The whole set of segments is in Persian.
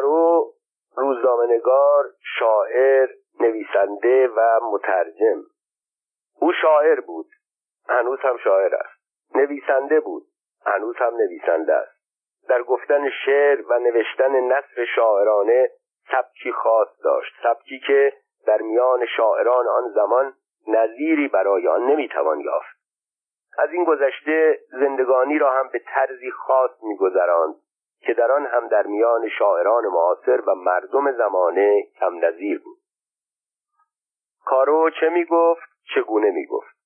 کارو روزنامه‌نگار، شاعر، نویسنده و مترجم. او شاعر بود، هنوز هم شاعر است. نویسنده بود، هنوز هم نویسنده است. در گفتن شعر و نوشتن نثر شاعرانه سبکی خاص داشت، سبکی که در میان شاعران آن زمان نظیری برای آن نمیتوان یافت. از این گذشته زندگانی را هم به طرزی خاص می‌گذراند که در آن هم در میان شاعران معاصر و مردم زمانه کم نظیر بود. کارو چه میگفت، چگونه میگفت؟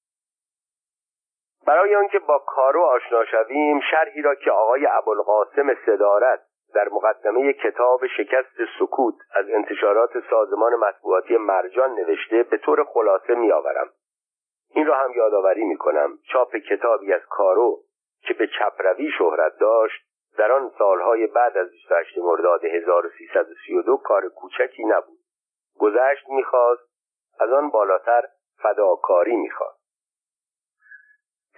برای آنکه با کارو آشنا شویم، شرحی را که آقای ابوالقاسم صدارت در مقدمه کتاب شکست سکوت از انتشارات سازمان مطبوعاتی مرجان نوشته به طور خلاصه میآورم. این را هم یادآوری میکنم چاپ کتابی از کارو که به چپروی شهرت داشت در آن سالهای بعد از 28 مرداد 1332 کار کوچکی نبود. گذشت میخواست، از آن بالاتر فداکاری میخواست.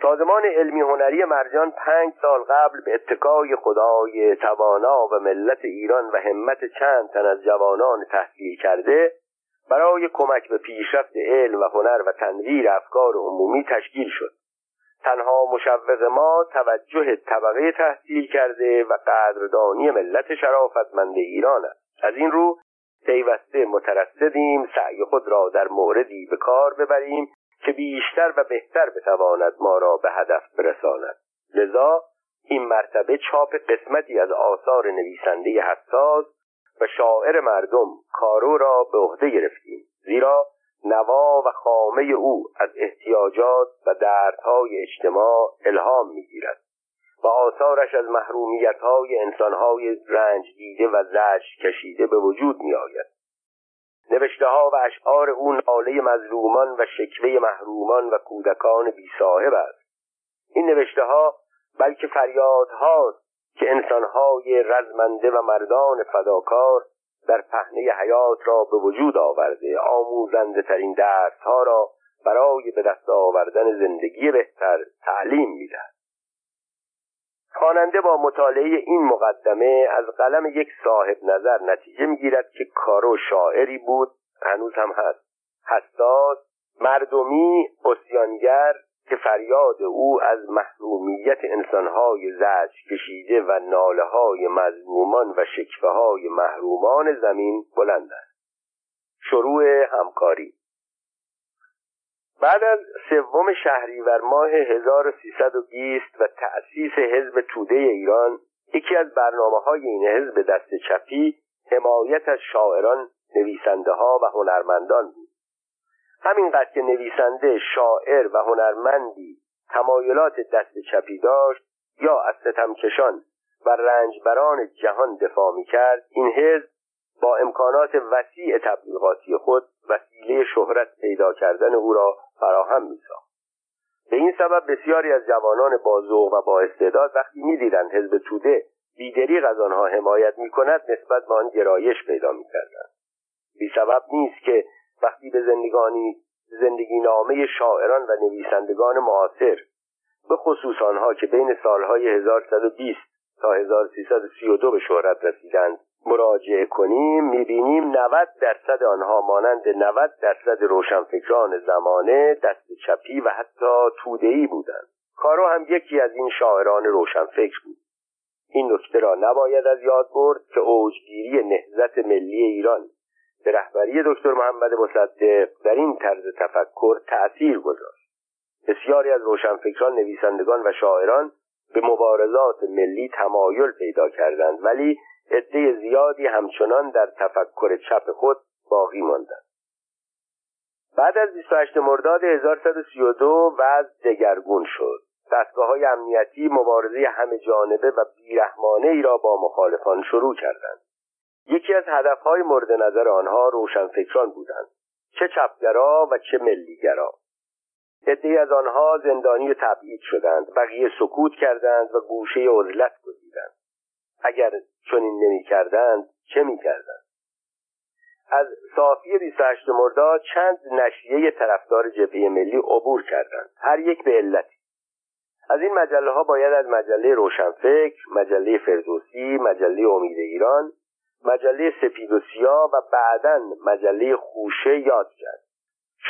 سازمان علمی هنری مرجان 5 سال قبل به اتکای خدای توانا و ملت ایران و همت چند تن از جوانان تحصیل کرده برای کمک به پیشرفت علم و هنر و تنویر افکار عمومی تشکیل شد. تنها مشوق ما توجه طبقه تحصیل کرده و قدردانی ملت شرافتمند ایران است. از این رو پیوسته مترصدیم سعی خود را در موردی به کار ببریم که بیشتر و بهتر بتواند ما را به هدف برساند. لذا این مرتبه چاپ قسمتی از آثار نویسنده حساس و شاعر مردم کارو را به عهده گرفتیم، زیرا نوا و خامه او از احتیاجات و دردهای اجتماع الهام می‌گیرد و آثارش از محرومیت‌های انسان‌های رنج دیده و زجر کشیده به وجود می‌آید. نوشته‌ها و اشعار او ناله مظلومان و شکوه محرومان و کودکان بی‌صاحب است. این نوشته‌ها بلکه فریادهاست که انسان‌های رزمنده و مردان فداکار در پهنه حیات را به وجود آورده، آموزنده ترین درس‌ها را برای به دست آوردن زندگی بهتر تعلیم می‌دهد. خواننده با مطالعه این مقدمه از قلم یک صاحب نظر نتیجه می‌گیرد که کارو شاعری بود، هنوز هم هست، حساس، مردمی، عصیانگر، که فریاد او از محرومیت انسان‌های زجر کشیده و ناله‌های مظلومان و شکوه‌های محرومان زمین بلند است. شروع همکاری. بعد از 3 شهریور ماه 1320 و تأسیس حزب توده ایران، یکی از برنامه‌های این حزب دست چپی حمایت از شاعران، نویسنده‌ها و هنرمندان بود. همینقدر که نویسنده، شاعر و هنرمندی تمایلات دست چپی داشت یا از ستمکشان و رنجبران جهان دفاع می‌کرد، این حزب با امکانات وسیع تبلیغاتی خود وسیله شهرت پیدا کردن او را فراهم می‌ساخت. به این سبب بسیاری از جوانان باذوق و با استعداد وقتی می‌دیدند حزب توده بی‌دریغ از آنها حمایت می‌کند، نسبت به آن گرایش پیدا می‌کردند. بی سبب نیست که وقتی به زندگی نامه شاعران و نویسندگان معاصر، به خصوص آنها که بین سالهای 1120 تا 1332 به شهرت رسیدند مراجعه کنیم، می‌بینیم 90% آنها مانند 90% روشنفکران زمانه دست چپی و حتی توده‌ای بودند. کارو هم یکی از این شاعران روشنفکر بود. این نکته را نباید از یاد برد که اوجگیری نهضت ملی ایران به رهبری دکتر محمد مصدق در این طرز تفکر تأثیر گذاشت. بسیاری از روشنفکران، نویسندگان و شاعران به مبارزات ملی تمایل پیدا کردند، ولی عده زیادی همچنان در تفکر چپ خود باقی ماندند. بعد از 28 مرداد 1332 وضع دگرگون شد. دستگاه‌های امنیتی مبارزه همه جانبه و بی‌رحمانه‌ای را با مخالفان شروع کردند. یکی از هدفهای مورد نظر آنها روشنفکران بودند، چه چپگرا و چه ملیگرا. عده‌ای از آنها زندانی تبعید شدند، بقیه سکوت کردند و گوشه عزلت گزیدند. اگر چنین نمی‌کردند چه می‌کردند؟ از صافی 28 مرداد چند نشریه طرفدار جبهه ملی عبور کردند، هر یک به علتی. از این مجله‌ها باید از مجله روشنفکر، مجله فردوسی، مجله امید ایران مجله سپید و سیاه و بعداً مجله خوشه یاد کرد.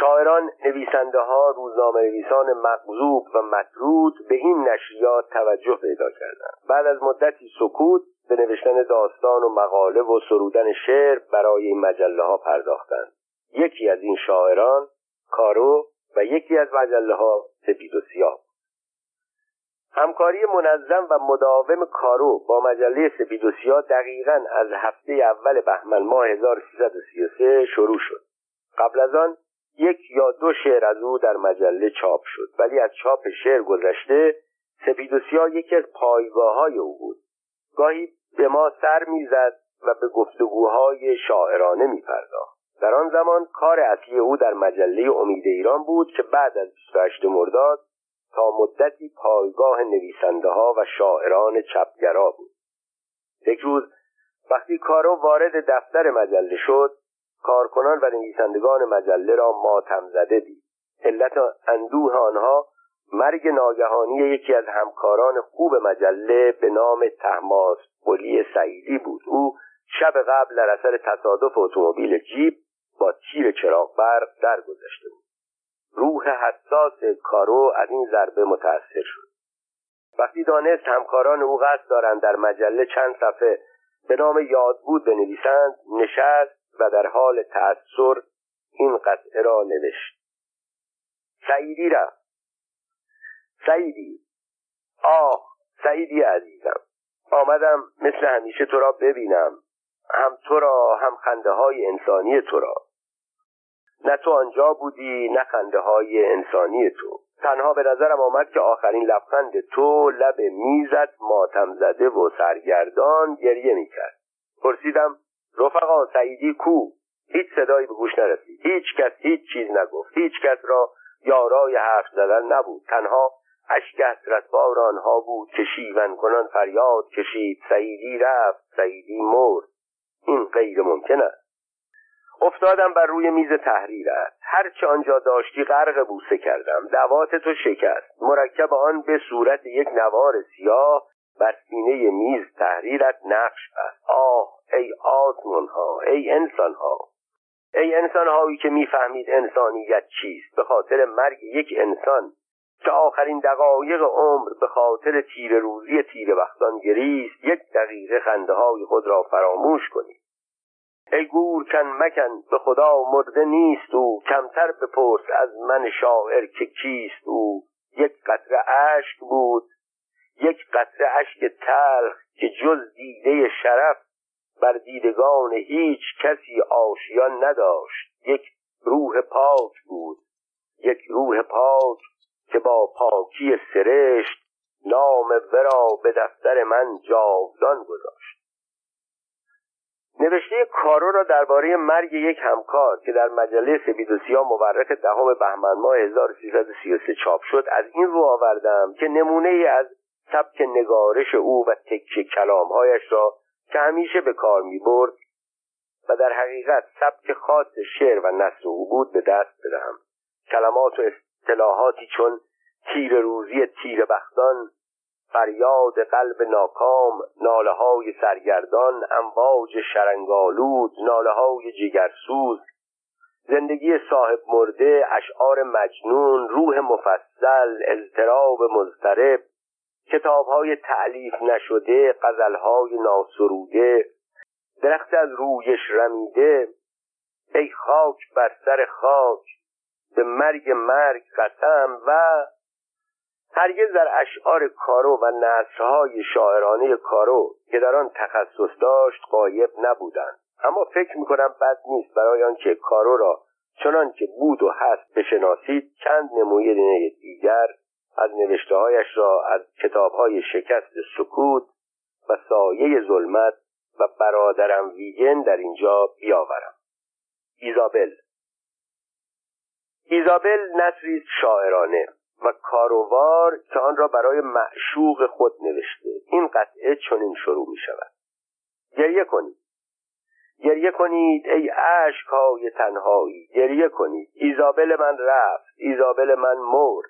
شاعران، نویسنده‌ها، روزنامه‌نویسان مغضوب و مطرود به این نشریات توجه پیدا کردند. بعد از مدتی سکوت به نوشتن داستان و مقاله و سرودن شعر برای این مجله‌ها پرداختند. یکی از این شاعران کارو و یکی از مجله‌ها سپید و سیاه. همکاری منظم و مداوم کارو با مجله سپید و سیاه دقیقاً از هفته اول بهمن ماه 1333 شروع شد. قبل از آن یک یا دو شعر از او در مجله چاپ شد، ولی از چاپ شعر گذشته سپید و سیاه یکی از پایگاه‌های او بود. گاهی به ما سر می‌زد و به گفتگوهای شاعرانه می‌پرداخت. در آن زمان کار اصلی او در مجله امید ایران بود که بعد از 28 مرداد تا مدتی پایگاه نویسنده‌ها و شاعران چپگرا بود. یک روز وقتی کارو وارد دفتر مجله شد، کارکنان و نویسندگان مجله را ماتم زده دید. علت اندوه آنها مرگ ناگهانی یکی از همکاران خوب مجله به نام طهماسب ولیسعیدی بود. او شب قبل در اثر تصادف اتومبیل جیپ با تیر چراغ برق درگذشته بود. روح حساس کارو از این ضربه متأثر شد. وقتی دانست همکاران او قصد دارند در مجله چند صفحه به نام یادبود بنویسند، نشست و در حال تأثر این قطعه را نوشت. سعیدی، آه سعیدی عزیزم، آمدم مثل همیشه تو را ببینم، هم تو را هم خنده های انسانی تو را. نه تو آنجا بودی نه خنده های انسانی تو. تنها به نظرم آمد که آخرین لبخند تو لب میزت ماتم زده و سرگردان گریه میکرد. پرسیدم رفقا سعیدی کو؟ هیچ صدایی به گوش نرسید. هیچ کس هیچ چیز نگفت. هیچ کس را یارای حرف زدن نبود. تنها اشک حسرت بار آنها بود که شیون کنان فریاد کشید سعیدی رفت، سعیدی مرد. این غیر ممکن است. افتادم بر روی میز تحریرت. هر چه آنجا داشتی غرق بوسه کردم. دوات تو شکست. مرکب آن به صورت یک نوار سیاه بر سینه میز تحریرت نقش بست. آه ای آزمونها، ای انسانها، ای انسانهایی که میفهمید انسانیت چیست. به خاطر مرگ یک انسان که آخرین دقایق عمر به خاطر تیره روزی تیره بختان گریست، یک دقیقه خنده های خود را فراموش کنید. ای گور کن مکن، به خدا مرده نیست او. کمتر بپرس از من شاعر که کیست او. یک قطره اشک بود، یک قطره اشک تلخ که جز دیده شرف بر دیدگان هیچ کسی آشیان نداشت. یک روح پاک بود، یک روح پاک که با پاکی سرشت نام ورا به دفتر من جاودان گذاشت. نوشته کارو را درباره مرگ یک همکار که در مجله سپید و سیاه مورخ دهم بهمن ماه 1333 چاپ شد از این رو آوردم که نمونه‌ای از سبک نگارش او و تکیه کلام‌هایش را که همیشه به کار می‌برد و در حقیقت سبک خاص شعر و نثر او بود به دست بدهم. کلمات و اصطلاحاتی چون تیره روزی تیره بختان، فریاد قلب ناکام، ناله‌های سرگردان، امواج شرنگالود، ناله‌های جگرسوز، زندگی صاحب مرده، اشعار مجنون، روح مفصل، اضطراب مضطرب، کتاب‌های تألیف نشده، غزل‌های ناسروده، درخت از رویش رمیده، ای خاک بر سر خاک، به مرگ قسم و هرگز در اشعار کارو و نثرهای شاعرانه کارو که در آن تخصص داشت غایب نبودند. اما فکر می‌کنم بد نیست برای آنکه کارو را چنان که بود و هست بشناسید چند نمونه دیگر از نوشته‌هایش را از کتاب‌های شکست سکوت و سایه ظلمت و برادرم ویگن در اینجا بیاورم. ایزابل نثری شاعرانه و کاروار که آن را برای معشوق خود نوشته. این قطعه چنین شروع می شود: گریه کنید، گریه کنید ای اشک‌های تنهایی، گریه کنید. ایزابل من رفت، ایزابل من مرد.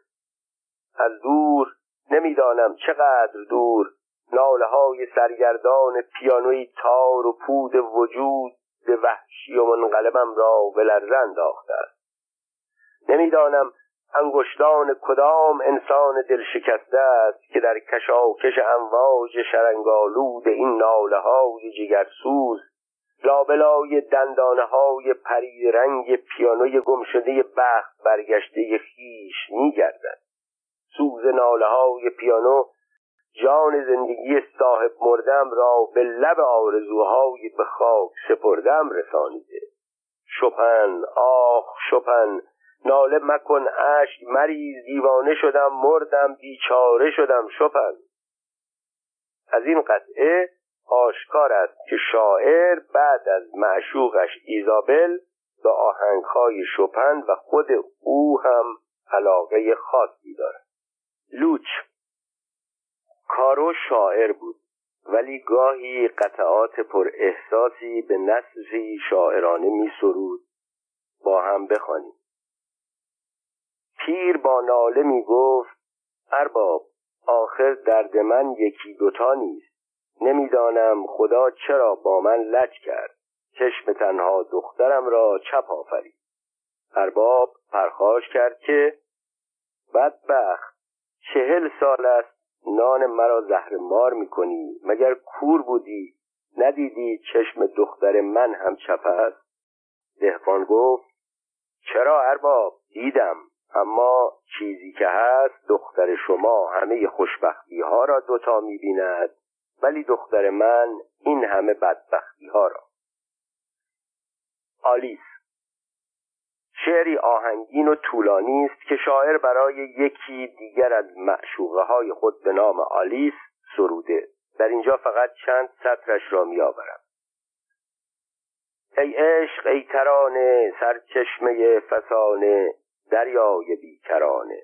از دور، نمیدانم چقدر دور، ناله‌های سرگردان پیانوی تار و پود وجود وحشی و منقلبم را به لرزه انداخته است. نمیدانم انگشتان کدام انسان دلشکسته است که در کشاکش امواج شرنگالود این ناله‌های جگرسوز لابلای دندانه‌های پریرنگ پیانوی گمشده بخت برگشته خویش می‌گردد. سوز ناله‌های پیانو جان زندگی صاحب مردم را به لب آرزوهای به خاک سپردم رسانیده. شپن، آخ شپن، ناله مکن اشک، مریض، دیوانه شدم، مردم، بیچاره شدم شپن. از این قطعه آشکار است که شاعر بعد از معشوقش ایزابل به آهنگهای شپن و خود او هم علاقه خاصی دارد. لوچ. کارو شاعر بود، ولی گاهی قطعات پر احساسی به نثری شاعرانه می سرود. با هم بخوانیم. پیر با ناله می گفت: ارباب، آخر درد من یکی دوتا نیست. نمیدانم خدا چرا با من لج کرد. چشم تنها دخترم را چپ آفرید. ارباب پرخاش کرد که بدبخت، 40 سال است نان مرا زهر مار میکنی. مگر کور بودی؟ ندیدی چشم دختر من هم چپ است؟ دهقان گفت: چرا ارباب، دیدم، اما چیزی که هست دختر شما همه خوشبختی ها را دوتا میبیند، ولی دختر من این همه بدبختی ها را. آلیس. شعری آهنگین و طولانی است که شاعر برای یکی دیگر از معشوقه‌های خود به نام آلیس سروده. در اینجا فقط چند سطرش را می‌آورم. ای عشق ای ترانه، سرچشمه فسانه، دریای بیکرانه،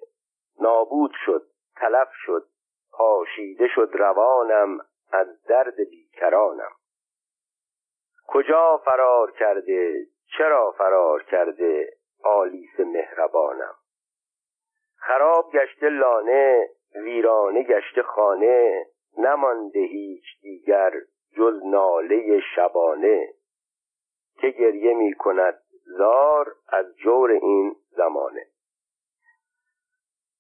نابود شد، تلف شد، پاشیده شد روانم از درد بیکرانم. کجا فرار کرده، چرا فرار کرده آلیس مهربانم؟ خراب گشته لانه، ویرانه گشته خانه، نمانده هیچ دیگر جز ناله شبانه، که گریه می کند زار از جور این زمانه.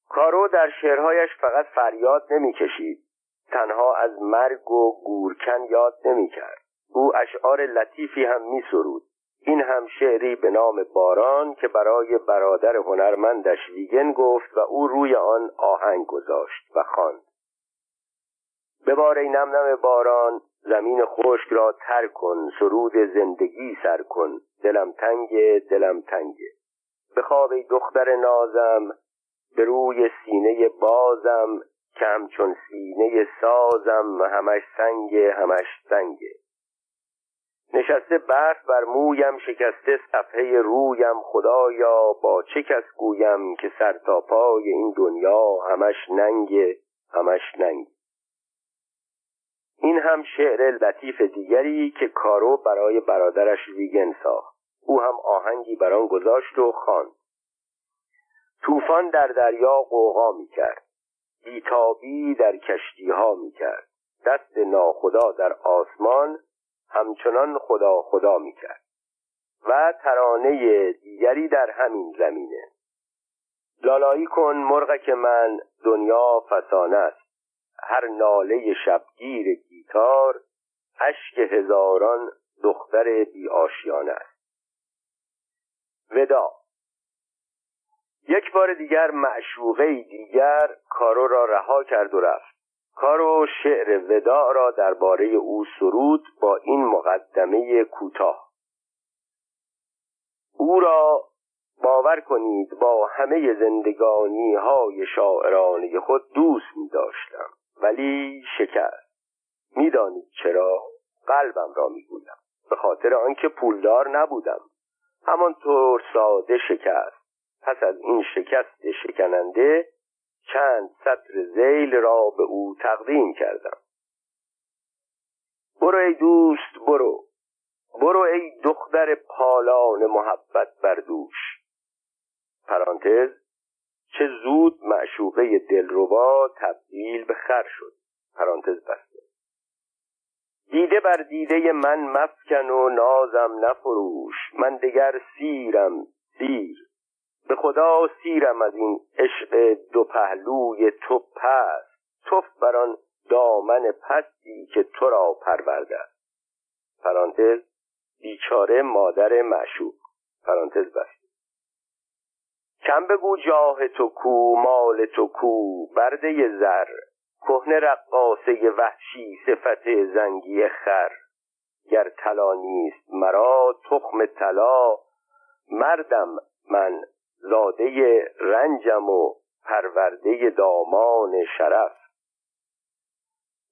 کارو در شعرهایش فقط فریاد نمی کشید، تنها از مرگ و گورکن یاد نمی کرد. او اشعار لطیفی هم می سرود. این هم شعری به نام باران که برای برادر هنرمندش ویگن گفت و او روی آن آهنگ گذاشت و خواند: به باره نم نم باران، زمین خشک را تر کن، سرود زندگی سر کن، دلم تنگه دلم تنگه، بخواب ای دختر نازم، به روی سینه بازم، که همچون سینه سازم، همش سنگه همش سنگه، نشسته برف بر مویم، شکسته صفحه رویم، خدایا با چه کس گویم، که سر تا پای این دنیا همش ننگه همش ننگ. این هم شعر لطیف دیگری که کارو برای برادرش ویگن ساخت. او هم آهنگی بر آن گذاشت و خواند: طوفان در دریا غوغا می‌کرد، بیتابی در کشتی‌ها می‌کرد، دست ناخدا در آسمان همچنان خدا خدا میکرد. و ترانه دیگری در همین زمینه: لالایی کن مرغک من، دنیا فسانه است، هر ناله شبگیر گیتار، اشک هزاران دختر بی آشیانه است. ودا. یک بار دیگر معشوقه دیگر کارو را رها کرد و رفت. کارو شعر وداع را درباره او سرود با این مقدمه کوتاه: او را باور کنید با همه زندگانی های شاعرانه خود دوست می داشتم، ولی شکست. می دانید چرا؟ قلبم را می گویم، به خاطر آنکه پولدار نبودم. همانطور ساده شکست. پس از این شکست شکننده چند سطر ذیل را به او تقدیم کردم: برو ای دوست برو، برو ای دختر پالان محبت بردوش. پرانتز: چه زود معشوقه دلربا تبدیل به خر شد. پرانتز بسته. دیده بر دیده من مفکن و نازم نفروش، من دگر سیرم سیر، به خدا سیرم از این عشق دو پهلوی تو پس، تف بران دامن پستی که تو را پرورده. پرانتز بیچاره مادر معشوق پرانتز بست. کم بگو جاه تو کو، مال تو کو، برده زر، کهنه رقاصه وحشی صفت زنگی خر، گر طلا نیست مرا تخم طلا، مردم من زاده رنجم و پرورده دامان شرف.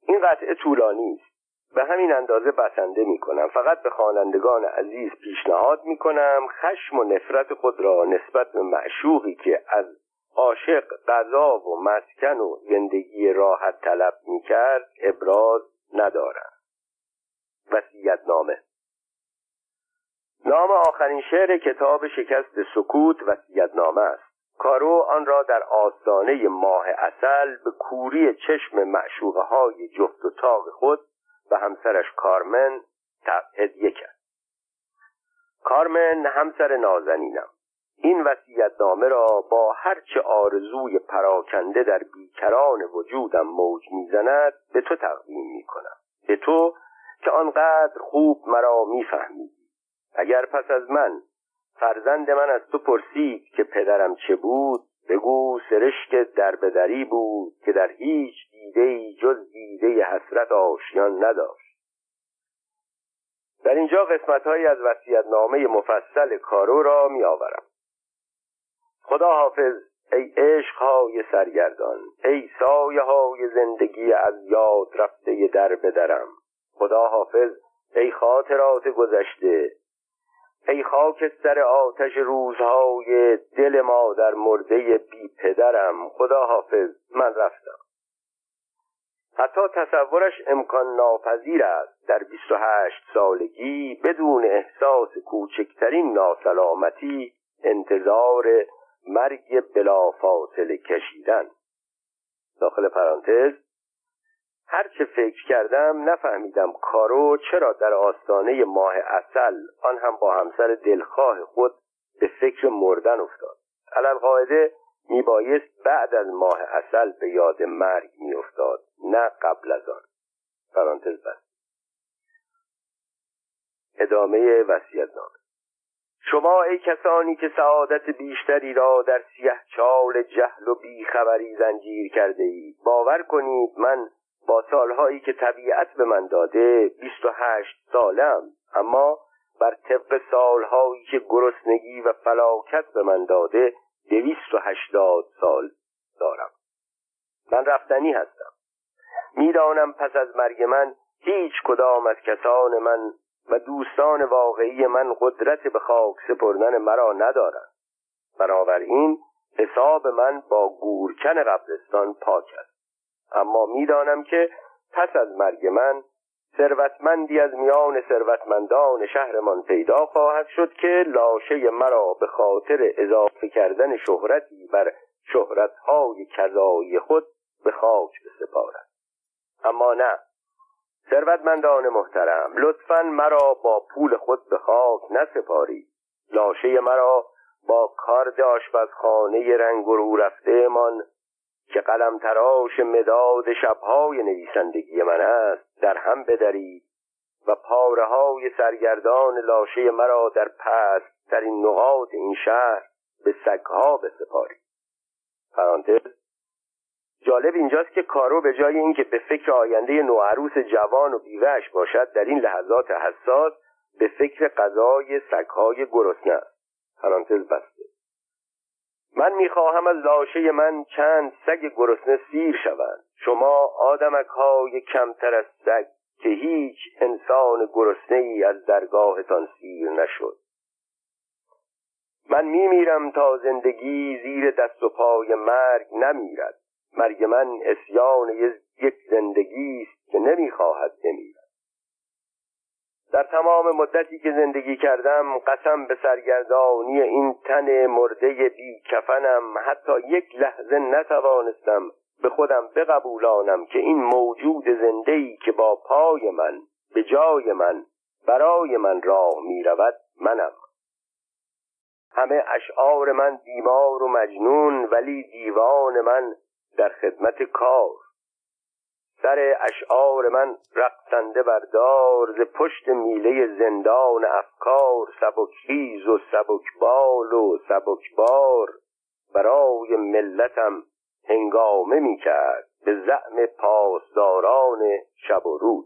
این قطعه طولانی است، به همین اندازه بسنده می کنم. فقط به خوانندگان عزیز پیشنهاد می کنم خشم و نفرت خود را نسبت به معشوقی که از عاشق غذا و مسکن و زندگی راحت طلب می کرد ابراز ندارند. وصیت‌نامه. نام آخرین شعر کتاب شکست سکوت وصیت‌نامه است. کارو آن را در آستانه ماه عسل به کوری چشم معشوقه‌های جفت و طاق خود به همسرش کارمن هدیه کرد. کارمن همسر نازنینم، این وصیت‌نامه را با هرچه آرزوی پراکنده در بیکران وجودم موج می‌زند به تو تقدیم می‌کنم، به تو که آنقدر خوب مرا می‌فهمی. اگر پس از من فرزند من از تو پرسید که پدرم چه بود، بگو سرشک دربدری بود که در هیچ دیده‌ای جز دیده حسرت آشیان نداشت. در اینجا قسمت‌هایی از وصیت‌نامه مفصل کارو را می‌آورم. خدا حافظ ای عشق‌های سرگردان، ای سایه‌های زندگی از یاد رفته در بدرم. خدا حافظ ای خاطرات گذشته، ای خاکستر آتش روزهای دل ما در مرده بی پدرم. خدا حافظ من رفتم. حتی تصورش امکان ناپذیر است در 28 سالگی بدون احساس کوچکترین ناسلامتی انتظار مرگ بلافاصله کشیدن. داخل پرانتز هرچه فکر کردم نفهمیدم کارو چرا در آستانه ماه عسل آن هم با همسر دلخواه خود به فکر مردن افتاد. علالقاعده میبایست بعد از ماه عسل به یاد مرگ میافتاد، نه قبل از آن. پرانتز بست. ادامه وصیت‌نامه. شما ای کسانی که سعادت بیشتری را در سیاه‌چال جهل و بیخبری زنجیر کرده اید، باور کنید من با سالهایی که طبیعت به من داده 28 سالم، اما بر طبق سالهایی که گرسنگی و فلاکت به من داده 280 سال دارم. من رفتنی هستم. میدانم پس از مرگ من هیچ کدام از کسان من و دوستان واقعی من قدرت به خاک سپردن مرا ندارند. بنابراین حساب من با گورکن قبرستان پاک است. اما میدانم که پس از مرگ من ثروتمندی از میان ثروتمندان شهرمان پیدا خواهد شد که لاشه مرا به خاطر اضافه کردن شهرتی بر شهرت‌های کذایی خود به خاک بسپارد. اما نه، ثروتمندان محترم، لطفاً مرا با پول خود به خاک نسپارید. لاشه مرا با کارد آشپزخانه رنگ رو رفته من که قلم تراش مداد شبهای نویسندگی من است در هم بدرید و پاره های سرگردان لاشه مرا در پست در این نقاط این شهر به سگها بسپارید. پرانتز جالب اینجاست که کارو به جای اینکه به فکر آینده نوعروس جوان و بیوه‌اش باشد، در این لحظات حساس به فکر غذای سگهای گرسنه است. پرانتز بسته. من میخواهم از لاشه من چند سگ گرسنه سیر شوند. شما آدمک‌های کمتر از سگ که هیچ انسان گرسنه‌ای از درگاهتان سیر نشد. من میمیرم تا زندگی زیر دست و پای مرگ نمیرد. مرگ من اسیان یک زندگی است که نمیخواهد بمیرد. در تمام مدتی که زندگی کردم قسم به سرگردانی این تن مرده بی کفنم حتی یک لحظه نتوانستم به خودم بقبولانم که این موجود زنده‌ای که با پای من به جای من برای من راه می رود منم. همه اشعار من بیمار و مجنون، ولی دیوان من در خدمت کار. سر اشعار من رقصنده بردار، ز پشت میله زندان افکار. سبکخیز و سبکبال و سبکبار برای ملتم هنگامه می کرد به زعم پاسداران شب و روز.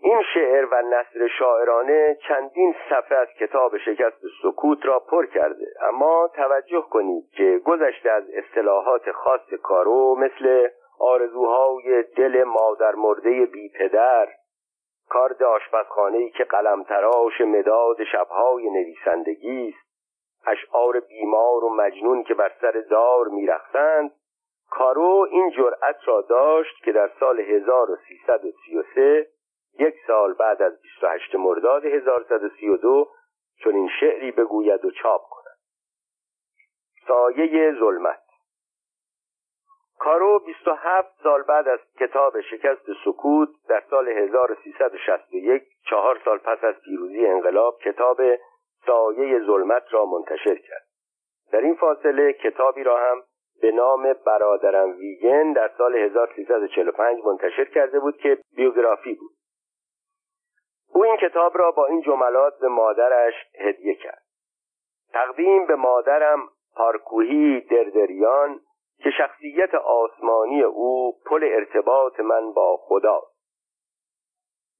این شعر و نثر شاعرانه چندین صفحه از کتاب شکست سکوت را پر کرده، اما توجه کنید که گذشته از اصطلاحات خاص کارو مثل آرزوهای دل مادر مرده بی پدر، کارد آشپزخانه‌ای که قلم تراش مداد شبهای نویسندگی است، اشعار بیمار و مجنون که بر سر دار می‌رقصند، کارو این جرأت را داشت که در سال 1333 یک سال بعد از 28 مرداد 1132 چنین شعری بگوید و چاپ کند. سایه ظلمت. کارو 27 سال بعد از کتاب شکست سکوت در سال 1361، 4 سال پس از پیروزی انقلاب، کتاب سایه ظلمت را منتشر کرد. در این فاصله کتابی را هم به نام برادرم ویگن در سال 1345 منتشر کرده بود که بیوگرافی بود. او این کتاب را با این جملات به مادرش هدیه کرد: تقدیم به مادرم پارکویی دردریان که شخصیت آسمانی او پل ارتباط من با خداست.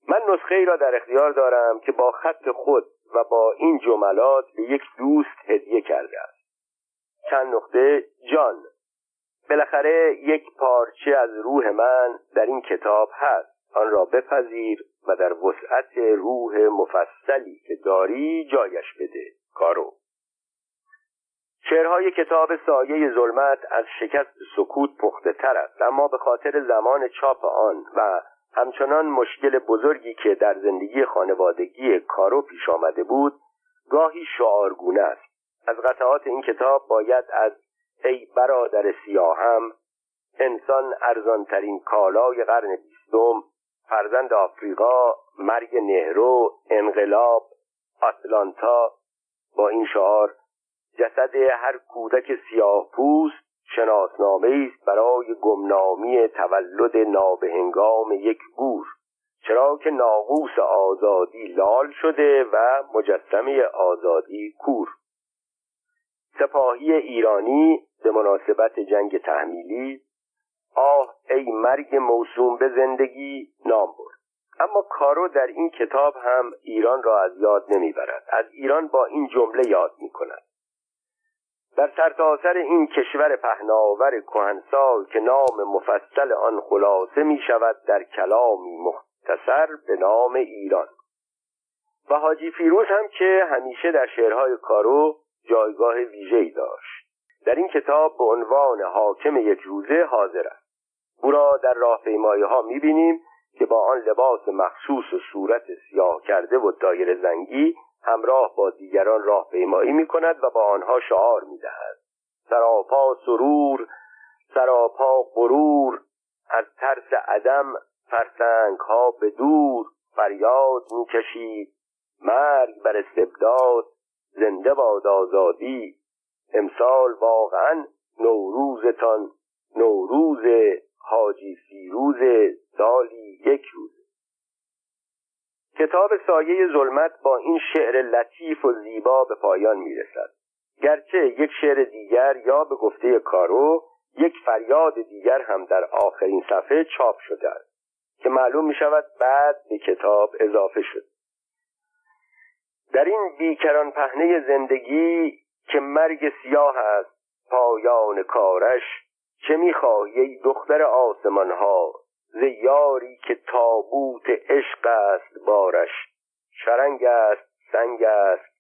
من نسخه‌ای را در اختیار دارم که با خط خود و با این جملات به یک دوست هدیه کرده است. چند نقطه: جان، بالاخره یک پارچه از روح من در این کتاب هست، آن را بپذیر و در وسعت روح مفصلی که داری جایش بده. کارو. شعرهای کتاب سایه ظلمت از شکست سکوت پخته تر است، اما به خاطر زمان چاپ آن و همچنان مشکل بزرگی که در زندگی خانوادگی کارو پیش آمده بود، گاهی شعارگونه است. از قطعات این کتاب باید از ای برادر سیاهم، انسان ارزانترین کالای قرن بیستم، فرزند آفریقا، مرگ نهرو، انقلاب، آتلانتا با این شعار: جسد هر کودک سیاه پوست شناسنامه‌ای است برای گمنامی تولد نابهنگام یک گور، چرا که ناقوس آزادی لال شده و مجسمه آزادی کور. سپاهی ایرانی به مناسبت جنگ تحمیلی: آه ای مرگ موسوم به زندگی نام برد. اما کارو در این کتاب هم ایران را از یاد نمیبرد، از ایران با این جمله یاد میکند: در سرتاسر این کشور پهناور کهنسال که نام مفصل آن خلاصه می شود در کلامی مختصر به نام ایران. و حاجی فیروز هم که همیشه در شعرهای کارو جایگاه ویژه‌ای داشت، در این کتاب به عنوان حاکم یک روزه حاضر است. او را در راهپیمایی‌ها می‌بینیم که با آن لباس مخصوص و صورت سیاه کرده و دایره زنگی همراه با دیگران راهپیمایی می‌کند و با آنها شعار می‌دهد: سراپا سرور، سراپا غرور، از ترس عدم فرسنگ‌ها به دور. فریاد می‌کشید: مرگ بر استبداد، زنده باد آزادی. امسال واقعا نوروزتان نوروز حاجی فیروز، سالی یک روز. کتاب سایه ظلمت با این شعر لطیف و زیبا به پایان میرسد، گرچه یک شعر دیگر یا به گفته کارو یک فریاد دیگر هم در آخرین صفحه چاپ شده است که معلوم می شود بعد به کتاب اضافه شد. در این بیکران پهنه زندگی که مرگ سیاه است پایان کارش، چه میخواهی ای دختر آسمانها؟ زیاری که تابوت عشق است بارش. شرنگ است، سنگ است،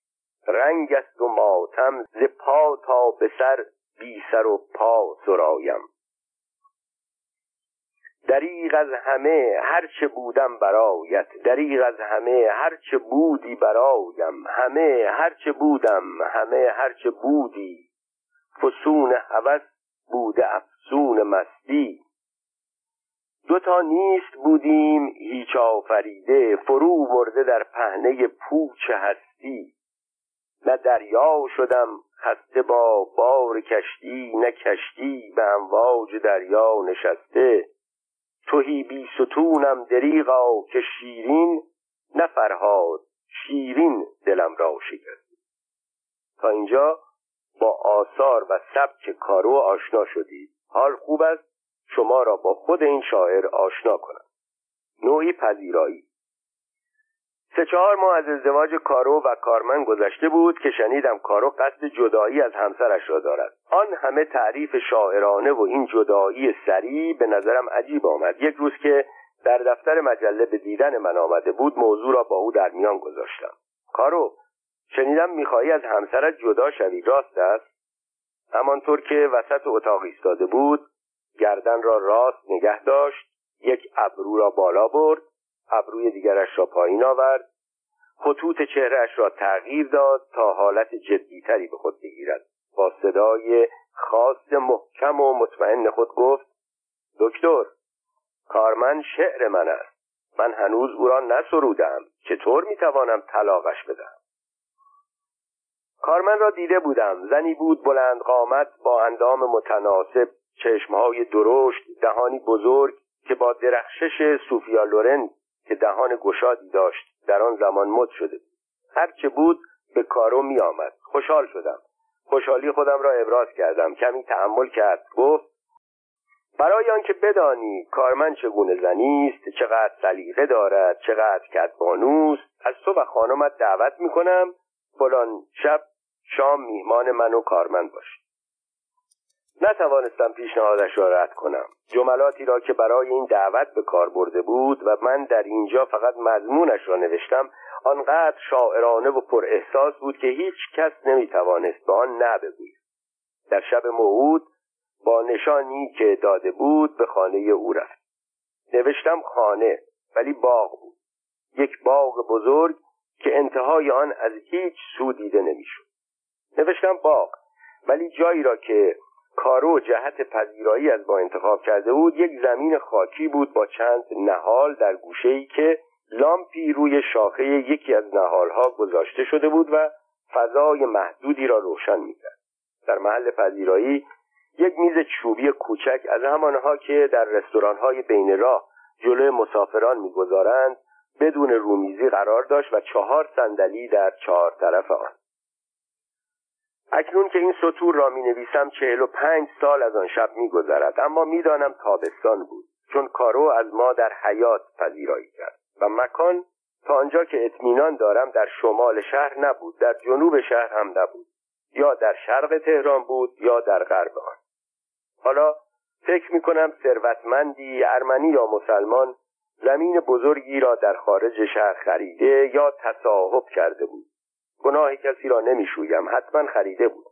رنگ است و ماتم. ز پا تا به سر بی سر و پا سرایم. دریغ از همه هرچه بودم برایت، دریغ از همه هرچه بودی برایم. همه هرچه بودم، همه هرچه بودی. فسون هوس بوده افسون مستی. دو تا نیست بودیم هیچ آفریده، فرو برده در پهنه پوچ هستی. نه دریا شدم خسته با بار کشتی، نه کشتی به امواج دریا نشسته. تهی بی ستونم دریغا که شیرین، نه فرهاد شیرین دلم را شکست. تا اینجا با آثار و سبک کارو آشنا شدید. حال خوب است شما را با خود این شاعر آشنا کنم. نوعی پذیرایی. 3-4 ماه از ازدواج کارو و کارمن گذشته بود که شنیدم کارو قصد جدایی از همسرش را دارد. آن همه تعریف شاعرانه و این جدایی سریع به نظرم عجیب آمد. یک روز که در دفتر مجله به دیدن من آمده بود موضوع را با او در میان گذاشتم. کارو، شنیدم میخواهی از همسرت جدا شوی، راست است؟ همانطور که وسط اتاق ایستاده بود گردن را راست نگه داشت، یک ابرو را بالا برد، ابروی دیگرش را پایین آورد، خطوط چهرهش را تغییر داد تا حالت جدیتری به خود بگیرد. با صدای خاص محکم و مطمئن خود گفت: دکتر، کارمن شعر من است. من هنوز او را نسرودم، چطور میتوانم طلاقش بدم؟ کارمن را دیده بودم. زنی بود بلند قامت، با اندام متناسب، چشمهای درشت، دهانی بزرگ که با درخشش سوفیا لورند که دهان گشادی داشت در آن زمان مد شده بود. هر چه بود به کارو می آمد. خوشحال شدم. خوشحالی خودم را ابراز کردم. کمی تأمل کرد، گفت: برای آنکه بدانی کارمن چگونه زنی است، چقدر سلیقه دارد، چقدر کدبانوست، از تو و خانمت دعوت می کنم فلان شب شام میهمان من و کارمن باشی. نتوانستم پیشنهادش را رد کنم. جملاتی را که برای این دعوت به کار برده بود و من در اینجا فقط مضمونش را نوشتم آنقدر شاعرانه و پر احساس بود که هیچ کس نمیتوانست به آن نه بگوید. در شب موعود با نشانی که داده بود به خانه او رفت. نوشتم خانه، ولی باغ بود. یک باغ بزرگ که انتهای آن از هیچ سو دیده نمیشد. نوشتم باغ، ولی جایی را که کارو جهت پذیرایی از با انتخاب کرده بود یک زمین خاکی بود با چند نهال در گوشه‌ای که لامپی روی شاخه یکی از نهالها گذاشته شده بود و فضای محدودی را روشن می‌کرد. در محل پذیرایی یک میز چوبی کوچک از همانها که در رستوران‌های بین راه جلوی مسافران می‌گذارند بدون رومیزی قرار داشت و 4 صندلی در 4 طرف آن. اکنون که این سطور را می نویسم 45 سال از آن شب می گذرد، اما می دانم تابستان بود، چون کارو از ما در حیات پذیرایی کرد و مکان تا آنجا که اطمینان دارم در شمال شهر نبود، در جنوب شهر هم نبود، یا در شرق تهران بود یا در غرب آن. حالا فکر می کنم ثروتمندی ارمنی یا مسلمان زمین بزرگی را در خارج شهر خریده یا تصاحب کرده بود. گناه کسی را نمیشویم، حتما خریده بود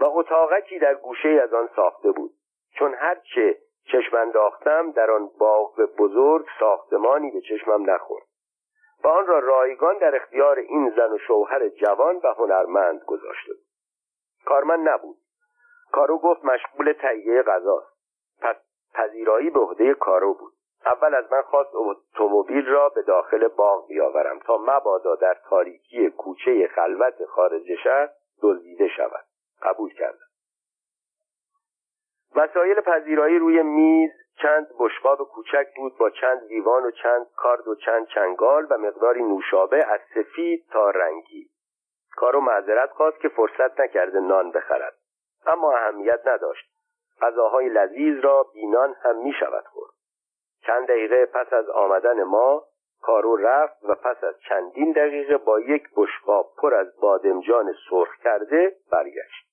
و اتاقکی در گوشه از آن ساخته بود، چون هرچه چشم انداختم در آن باغ بزرگ ساختمانی به چشمم نخورد و آن را رایگان در اختیار این زن و شوهر جوان و هنرمند گذاشته بود. کارمن نبود. کارو گفت مشغول تهیه غذاست، پس پذیرایی به عهده کارو بود. اول از من خواست اتومبیل را به داخل باغ بیاورم تا مبادا در تاریکی کوچه خلوت خارج شهر دزدیده شود. قبول کردم. وسایل پذیرایی روی میز چند بشقاب کوچک بود با چند لیوان و چند کارد و چند چنگال و مقداری نوشابه از سفید تا رنگی. کارو معذرت خواست که فرصت نکرده نان بخرد، اما اهمیت نداشت. غذاهای لذیذ را بی نان هم می شود خورد. چند دقیقه پس از آمدن ما کارو رفت و پس از چندین دقیقه با یک بشقاب پر از بادمجان سرخ کرده برگشت.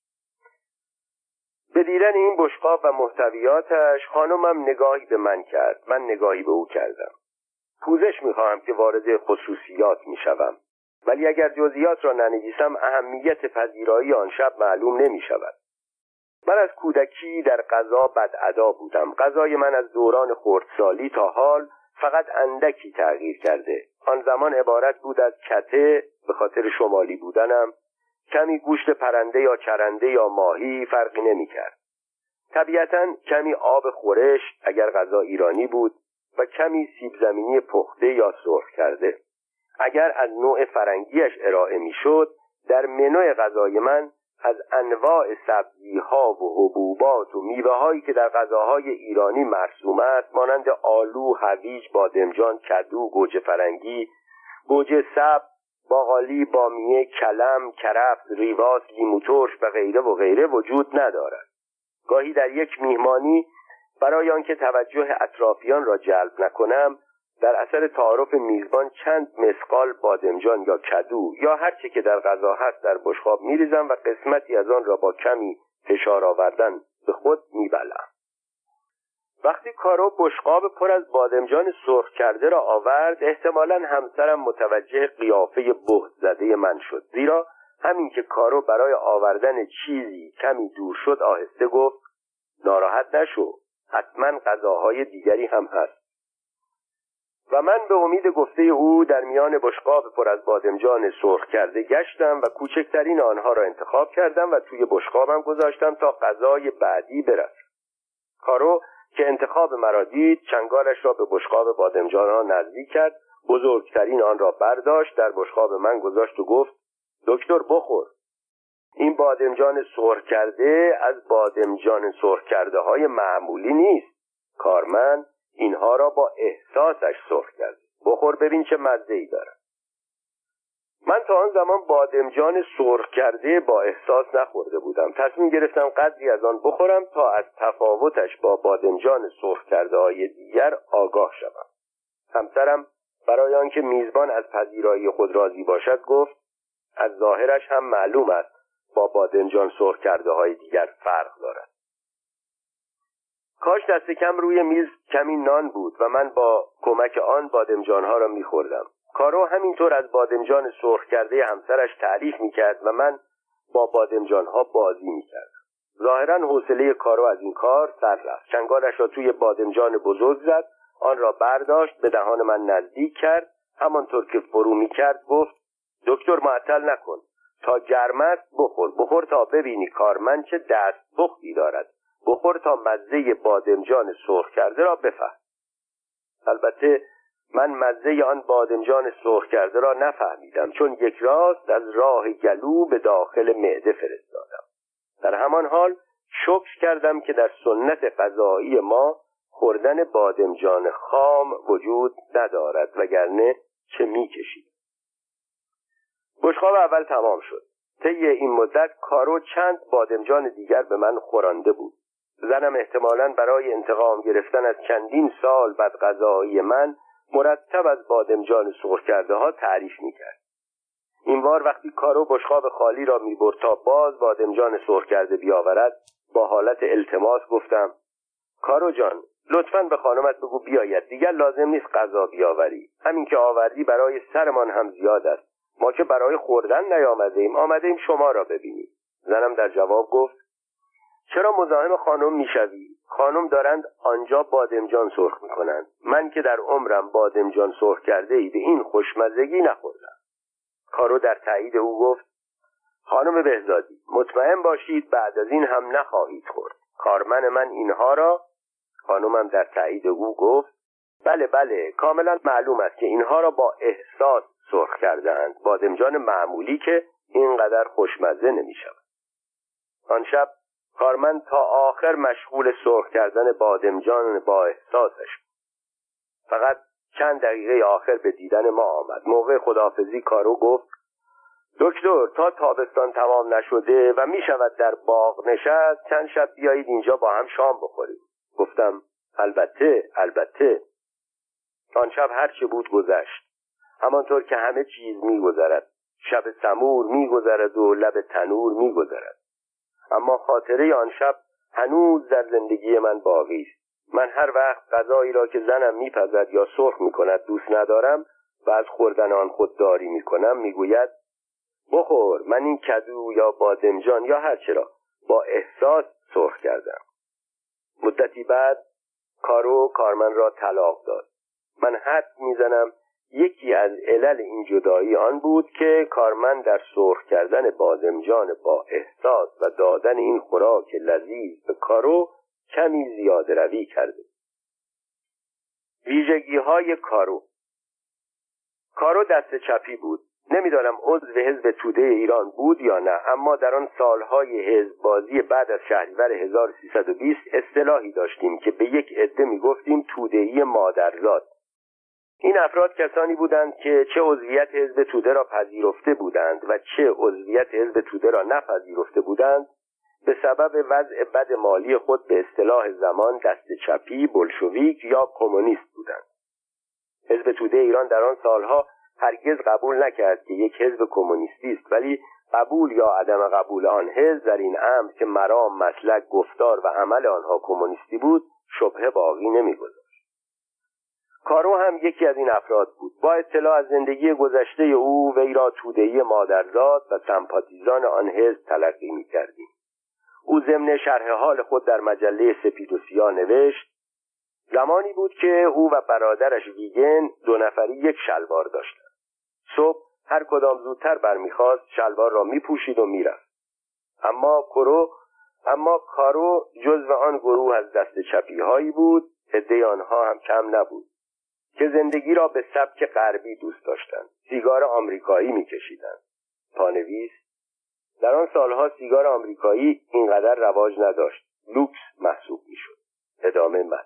به دیدن این بشقاب و محتویاتش خانمم نگاهی به من کرد. من نگاهی به او کردم. پوزش می‌خواهم که وارد خصوصیات می‌شوم، ولی اگر جزئیات را ننویسم اهمیت پذیرایی آن شب معلوم نمی‌شود. من از کودکی در غذا بدعدا بودم. غذای من از دوران خردسالی تا حال فقط اندکی تغییر کرده. آن زمان عبارت بود از کته به خاطر شمالی بودنم، کمی گوشت پرنده یا چرنده یا ماهی، فرقی نمی کرد. طبیعتاً کمی آب خورش اگر غذا ایرانی بود و کمی سیب زمینی پخته یا سرخ کرده. اگر از نوع فرنگیش ارائه می شد، در منوی غذای من از انواع سبزی‌ها و حبوبات و میوه‌هایی که در غذاهای ایرانی مرسوم است، مانند آلو، هویج، بادمجان، کدو، گوجه فرنگی، گوجه سبز، باقالی، بامیه، کلم، کرفس، ریواس، لیمو ترش و غیره وجود ندارد. گاهی در یک میهمانی برای آنکه توجه اطرافیان را جلب نکنم، در اثر تعارف میزبان چند مسقال بادمجان یا کدو یا هر چه که در غذا هست در بشقاب میریزم و قسمتی از آن را با کمی فشار آوردن به خود میبلم. وقتی کارو بشقاب پر از بادمجان سرخ کرده را آورد، احتمالاً همسرم متوجه قیافه بهت زده من شد، زیرا همین که کارو برای آوردن چیزی کمی دور شد، آهسته گفت: ناراحت نشو، حتما غذاهای دیگری هم هست. و من به امید گفته او در میان بشقاب پر از بادمجان سرخ کرده گشتم و کوچکترین آنها را انتخاب کردم و توی بشقابم گذاشتم تا غذای بعدی برسد. کارو که انتخاب مرا دید، چنگالش را به بشقاب بادمجان ها نزدیک کرد، بزرگترین آن را برداشت، در بشقاب من گذاشت و گفت: دکتر بخور. این بادمجان سرخ کرده از بادمجان سرخ کرده های معمولی نیست. کارمن اینها را با احساسش سرخ کرده. بخور ببین چه مزه‌ای دارد. من تا آن زمان بادمجان سرخ کرده با احساس نخورده بودم. تصمیم گرفتم قدری از آن بخورم تا از تفاوتش با بادمجان سرخ کرده های دیگر آگاه شوم. همسرم برای آنکه میزبان از پذیرایی خود راضی باشد گفت: از ظاهرش هم معلوم است با بادمجان سرخ کرده های دیگر فرق دارد. کاش دست کم روی میز کمی نان بود و من با کمک آن بادمجان ها را می خوردم. کارو همینطور از بادمجان سرخ کرده همسرش تعریف می کرد و من با بادمجان ها بازی می کردم. ظاهرا حوصله کارو از این کار سر رفت. چنگالش را توی بادمجان بزرگ زد، آن را برداشت، به دهان من نزدیک کرد، همانطور که فرو می کرد گفت: دکتر معطل نکن، تا گرم است بخور، بخور تا ببینی کارمن چه دست بختی دارد، بخور تا مزه بادمجان سرخ کرده را بفهم. البته من مزه آن بادمجان سرخ کرده را نفهمیدم، چون یک راست از راه گلو به داخل معده فرستادم. در همان حال شکر کردم که در سنت غذایی ما خوردن بادمجان خام وجود ندارد، وگرنه چه می‌کشید. بشقاب اول تمام شد. طی این مدت کارو چند بادمجان دیگر به من خورانده بود. زنم احتمالاً برای انتقام گرفتن از چندین سال بد غذایی من مرتب از بادمجان سرخ کرده ها تعریف میکرد. این بار وقتی کارو بشقاب خالی را میبرد تا باز بادمجان سرخ کرده بیاورد، با حالت التماس گفتم: کارو جان، لطفاً به خانمت بگو بیاید، دیگر لازم نیست غذا بیاوری. همین که آوردی برای سرمان هم زیاد است. ما که برای خوردن نیامده ایم، آمده ایم شما را ببینیم. زنم در جواب گفت: چرا مزاحم خانم میشوی؟ خانم دارند آنجا بادمجان سرخ میکنند. من که در عمرم بادمجان سرخ کرده ای به این خوشمزگی نخوردم. کارو در تایید او گفت: خانم بهزادی، مطمئن باشید بعد از این هم نخواهید خورد. کارمن من اینها را... خانمم در تایید او گفت: بله، کاملا معلوم است که اینها را با احساس سرخ کردند، بادمجان معمولی که اینقدر خوشمزه نمی شود. آن شب کارمن تا آخر مشغول سرخ کردن بادمجان با احساسش. فقط چند دقیقه آخر به دیدن ما آمد. موقع خداحافظی کارو گفت: دکتر، تا تابستان تمام نشده و می شود در باغ نشست، چند شب بیایید اینجا با هم شام بخوریم. گفتم: البته. آن شب هر چه بود گذشت، همانطور که همه چیز می‌گذرد. شب سمور می‌گذرد و لب تنور می‌گذرد. اما خاطره آن شب هنوز در زندگی من باقی است. من هر وقت غذایی را که زنم می‌پزد یا سرخ می‌کند دوست ندارم و از خوردن آن خودداری می‌کنم، می‌گوید: بخور، من این کدو یا بادمجان یا هر چه را با احساس سرخ کردم. مدتی بعد کارو کارمن را طلاق داد. من حد می‌زنم یکی از علل این جدایی آن بود که کارمن در سرخ کردن بادمجان با احساس و دادن این خوراک لذیذ به کارو کمی زیاده روی کرده. ویژگی‌های کارو. کارو دست چپی بود. نمیدانم عضو حزب توده ایران بود یا نه، اما در آن سالهای حزب‌بازی بعد از شهریور 1320 اصطلاحی داشتیم که به یک عده می‌گفتیم توده‌ای مادرزاد. این افراد کسانی بودند که چه عضویت حزب توده را پذیرفته بودند و چه عضویت حزب توده را نپذیرفته بودند، به سبب وضع بد مالی خود به اصطلاح زمان دست چپی، بلشویک یا کمونیست بودند. حزب توده ایران در آن سالها هرگز قبول نکرد که یک حزب کمونیستی است، ولی قبول یا عدم قبول آن حزب در این امر که مرام، مسلک، گفتار و عمل آنها کمونیستی بود شبهه باقی نمی‌گذاشت. کارو هم یکی از این افراد بود. با اطلاع از زندگی گذشته او وی را توده‌ای مادرزاد و سمپاتیزان آن حزب تلقی می‌کردیم. او ضمن شرح حال خود در مجله سپید و سیاه نوشت: زمانی بود که او و برادرش ویگن دو نفری یک شلوار داشتند. صبح هر کدام زودتر برمیخواست شلوار را میپوشید و میرفت. اما کارو جزو آن گروه از دست چپی هایی بود، عده آنها هم کم نبود، که زندگی را به سبک غربی دوست داشتند. سیگار آمریکایی میکشیدند. پانویس: در آن سالها سیگار آمریکایی اینقدر رواج نداشت، لوکس محسوب میشد. ادامه مد.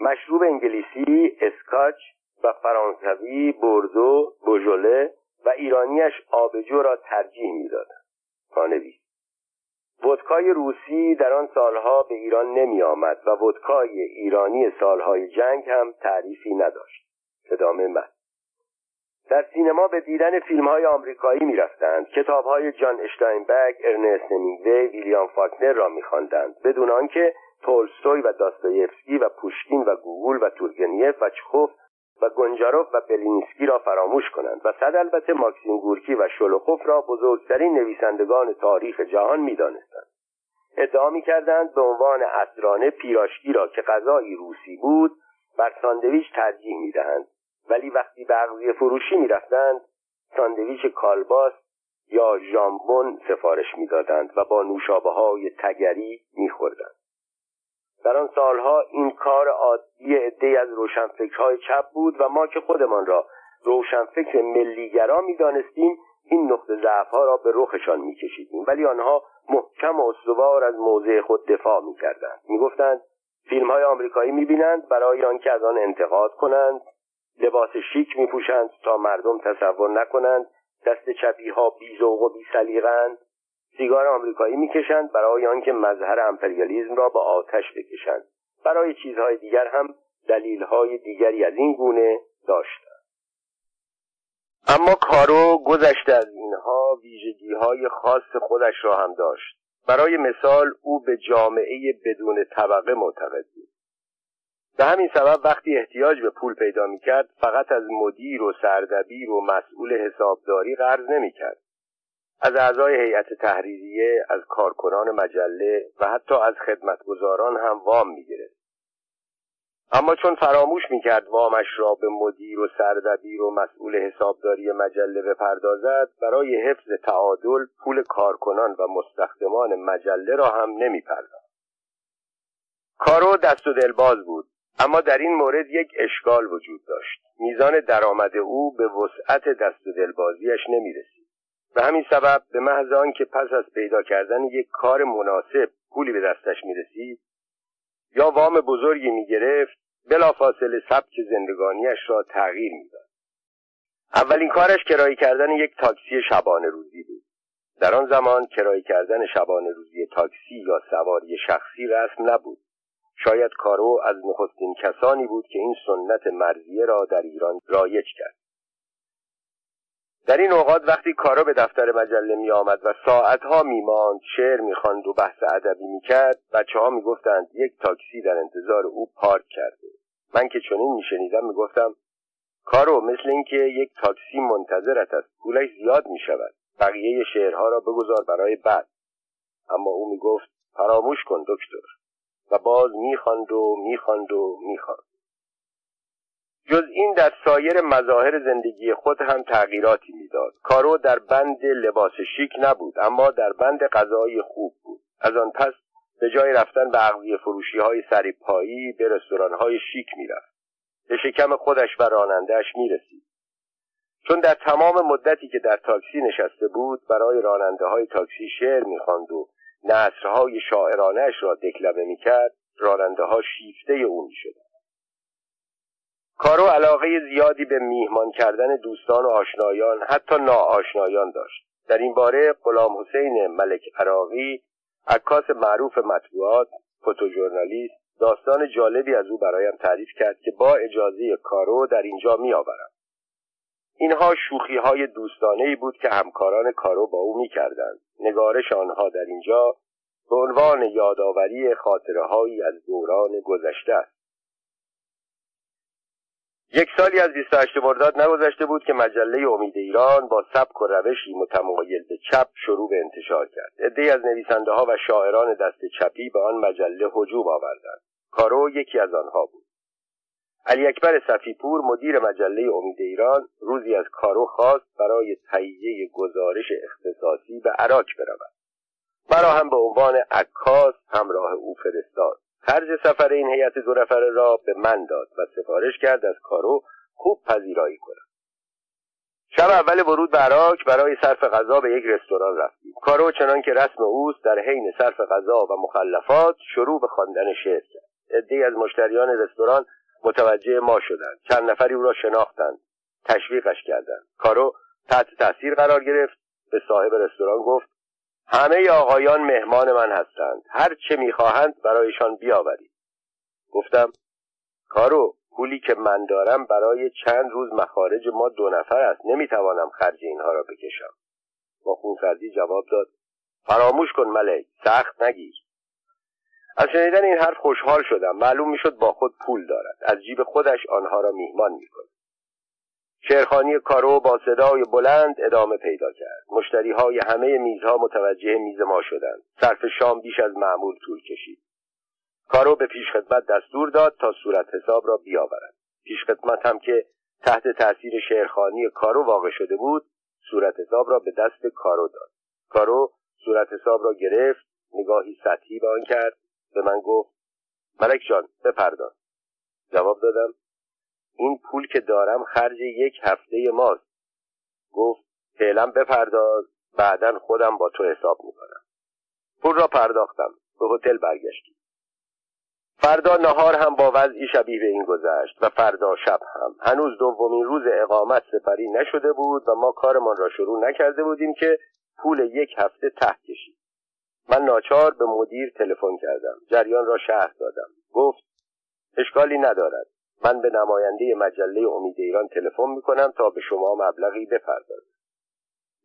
مشروب انگلیسی، اسکاچ و فرانسوی، بوردو، بوژوله و ایرانیش آبجو را ترجیح میدادند. پانویس: ودکای روسی در آن سالها به ایران نمی آمد و ودکای ایرانی سالهای جنگ هم تعریفی نداشت. ادامه مد. در سینما به دیدن فیلم‌های آمریکایی می‌رفتند. کتاب‌های جان اشتاینبک، ارنست همینگوی، ویلیام فاکنر را می‌خواندند، بدون آنکه تولستوی و داستایفسکی و پوشکین و گوگل و تورگنیف و چخوف و گونجاروف و بلینسکی را فراموش کنند و صد البته ماکسیم گورکی و شولوخوف را بزرگترین نویسندگان تاریخ جهان می‌دانستند. ادعا می‌کردند به عنوان عصرانه پیراشکی را که غذای روسی بود بر ساندویچ ترجیح می‌دهند، ولی وقتی به اغذیه فروشی می‌رفتند ساندویچ کالباس یا ژامبون سفارش می‌دادند و با نوشابه‌های تگری می‌خوردند. در آن سالها این کار عادی عده‌ای از روشنفکرهای چپ بود و ما که خودمان را روشنفکر ملی‌گرا می‌دانستیم این نقطه ضعف‌ها را به رخشان می‌کشیدیم، ولی آنها محکم و استوار از موضع خود دفاع می‌کردند. می‌گفتند فیلم‌های آمریکایی می‌بینند برای آنکه از آن انتقاد کنند، لباس شیک می‌پوشند تا مردم تصور نکنند دست چپی‌ها بی‌ذوق و بی‌سلیقه‌اند، سیگار آمریکایی می‌کشند برای آنکه مظهر امپریالیسم را به آتش بکشند. برای چیزهای دیگر هم دلیل‌های دیگری از این گونه داشتند. اما کارو گذشته از اینها ویژگی‌های خاص خودش را هم داشت. برای مثال او به جامعه بدون طبقه معتقد بود. به همین سبب وقتی احتیاج به پول پیدا می‌کرد فقط از مدیر و سردبیر و مسئول حسابداری قرض نمی‌کرد. از اعضای هیئت تحریریه، از کارکنان مجله و حتی از خدمتگزاران هم وام می‌گرفت. اما چون فراموش می‌کرد وامش را به مدیر و سردبیر و مسئول حسابداری مجله بپردازد، برای حفظ تعادل پول کارکنان و مستخدمان مجله را هم نمی‌پرداخت. کارو دست و دلباز بود. اما در این مورد یک اشکال وجود داشت. میزان درآمد او به وسعت دست و دلبازیش نمی‌رسید. به همین سبب به محض آنکه پس از پیدا کردن یک کار مناسب پولی به دستش می‌رسید یا وام بزرگی می‌گرفت، بلافاصله سبک زندگانیش را تغییر می‌داد. اولین کارش کرایه کردن یک تاکسی شبانه روزی بود. در آن زمان کرایه کردن شبانه روزی تاکسی یا سواری شخصی رسم نبود. شاید کارو از نخستین کسانی بود که این سنت مرضیه را در ایران رایج کرد. در این اوقات وقتی کارو به دفتر مجله می آمد و ساعتها می ماند، شعر می خواند و بحث ادبی می کرد، بچه‌ها می گفتند یک تاکسی در انتظار او پارک کرده. من که چنین می شنیدم می گفتم کارو مثل اینکه یک تاکسی منتظرت است، پولش زیاد می شود، بقیه شعرها را بگذار برای بعد. اما او می گفت فراموش کن دکتر، و باز می‌خواند. جز این در سایر مظاهر زندگی خود هم تغییراتی میداد. کارو در بند لباس شیک نبود، اما در بند غذای خوب بود. از آن پس به جای رفتن به عقدی فروشی‌های سری پایی به رستوران‌های شیک می‌رفت. به شکم خودش و راننده‌اش می‌رسید. چون در تمام مدتی که در تاکسی نشسته بود برای راننده‌های تاکسی شعر می‌خواند و نثرهای شاعرانه‌اش را دکلمه می‌کرد، راننده‌ها شیفته او می‌شدند. کارو علاقه زیادی به میهمان کردن دوستان و آشنایان، حتی ناآشنایان داشت. در این باره غلامحسین ملک عراقی، عکاس معروف مطبوعات، فوتوژورنالیست، داستان جالبی از او برایم تعریف کرد که با اجازه کارو در اینجا می‌آورم. اینها شوخی‌های دوستانه‌ای بود که همکاران کارو با او می‌کردند. نگارش آنها در اینجا به عنوان یادآوری خاطره‌هایی از دوران گذشته است. یک سالی از 28 مرداد نگذشته بود که مجله امید ایران با سبک و روشی متمایل به چپ شروع به انتشار کرد. عده‌ای از نویسنده‌ها و شاعران دست چپی به آن مجله هجوم آوردند. کارو یکی از آنها بود. علی اکبر صفیپور مدیر مجله امید ایران روزی از کارو خواست برای تهیه گزارش اختصاصی به عراق برود. مرا هم به عنوان عکاس همراه او فرستاد. خرج سفر این هیئت دو نفره را به من داد و سفارش کرد از کارو خوب پذیرایی کنم. شب اول ورود به عراق برای صرف غذا به یک رستوران رفتیم. کارو چنان که رسم اوست در حین صرف غذا و مخلفات شروع به خواندن شعر کرد. عده‌ای از مشتریان رستوران متوجه ما شدند. چند نفری او را شناختند، تشویقش کردند. کارو تحت تاثیر قرار گرفت. به صاحب رستوران گفت: همه آقایان مهمان من هستند، هر چه میخواهند برایشان بیاورید. گفتم: کارو، پولی که من دارم برای چند روز مخارج ما دو نفر است، نمیتوانم خرج اینها را بکشم. با خونسردی جواب داد: فراموش کن ملک، سخت نگیر. از شنیدن این حرف خوشحال شدم. معلوم میشد با خود پول دارد، از جیب خودش آنها را میهمان میکند. شعرخوانی کارو با صدای بلند ادامه پیدا کرد. مشتری‌های همه میزها متوجه میز ما شدند. صرف شام بیش از معمول طول کشید. کارو به پیشخدمت دستور داد تا صورت حساب را بیاورد. پیشخدمت هم که تحت تاثیر شعرخوانی کارو واقع شده بود، صورت حساب را به دست کارو داد. کارو صورت حساب را گرفت، نگاهی سطحی به آن کرد، به من گفت: ملک جان، بپرداز. جواب دادم: این پول که دارم خرج یک هفته ماست. گفت: فعلا بپرداز، بعداً خودم با تو حساب میکنم. پول را پرداختم. به هتل برگشتیم. فردا نهار هم با وضعی شبیه به این گذشت و فردا شب هم. هنوز دومین روز اقامت سپری نشده بود و ما کارمان را شروع نکرده بودیم که پول یک هفته ته کشید. من ناچار به مدیر تلفن کردم. جریان را شرح دادم. گفت: اشکالی ندارد. من به نماینده مجله امید ایران تلفن میکنم تا به شما مبلغی بپردازم.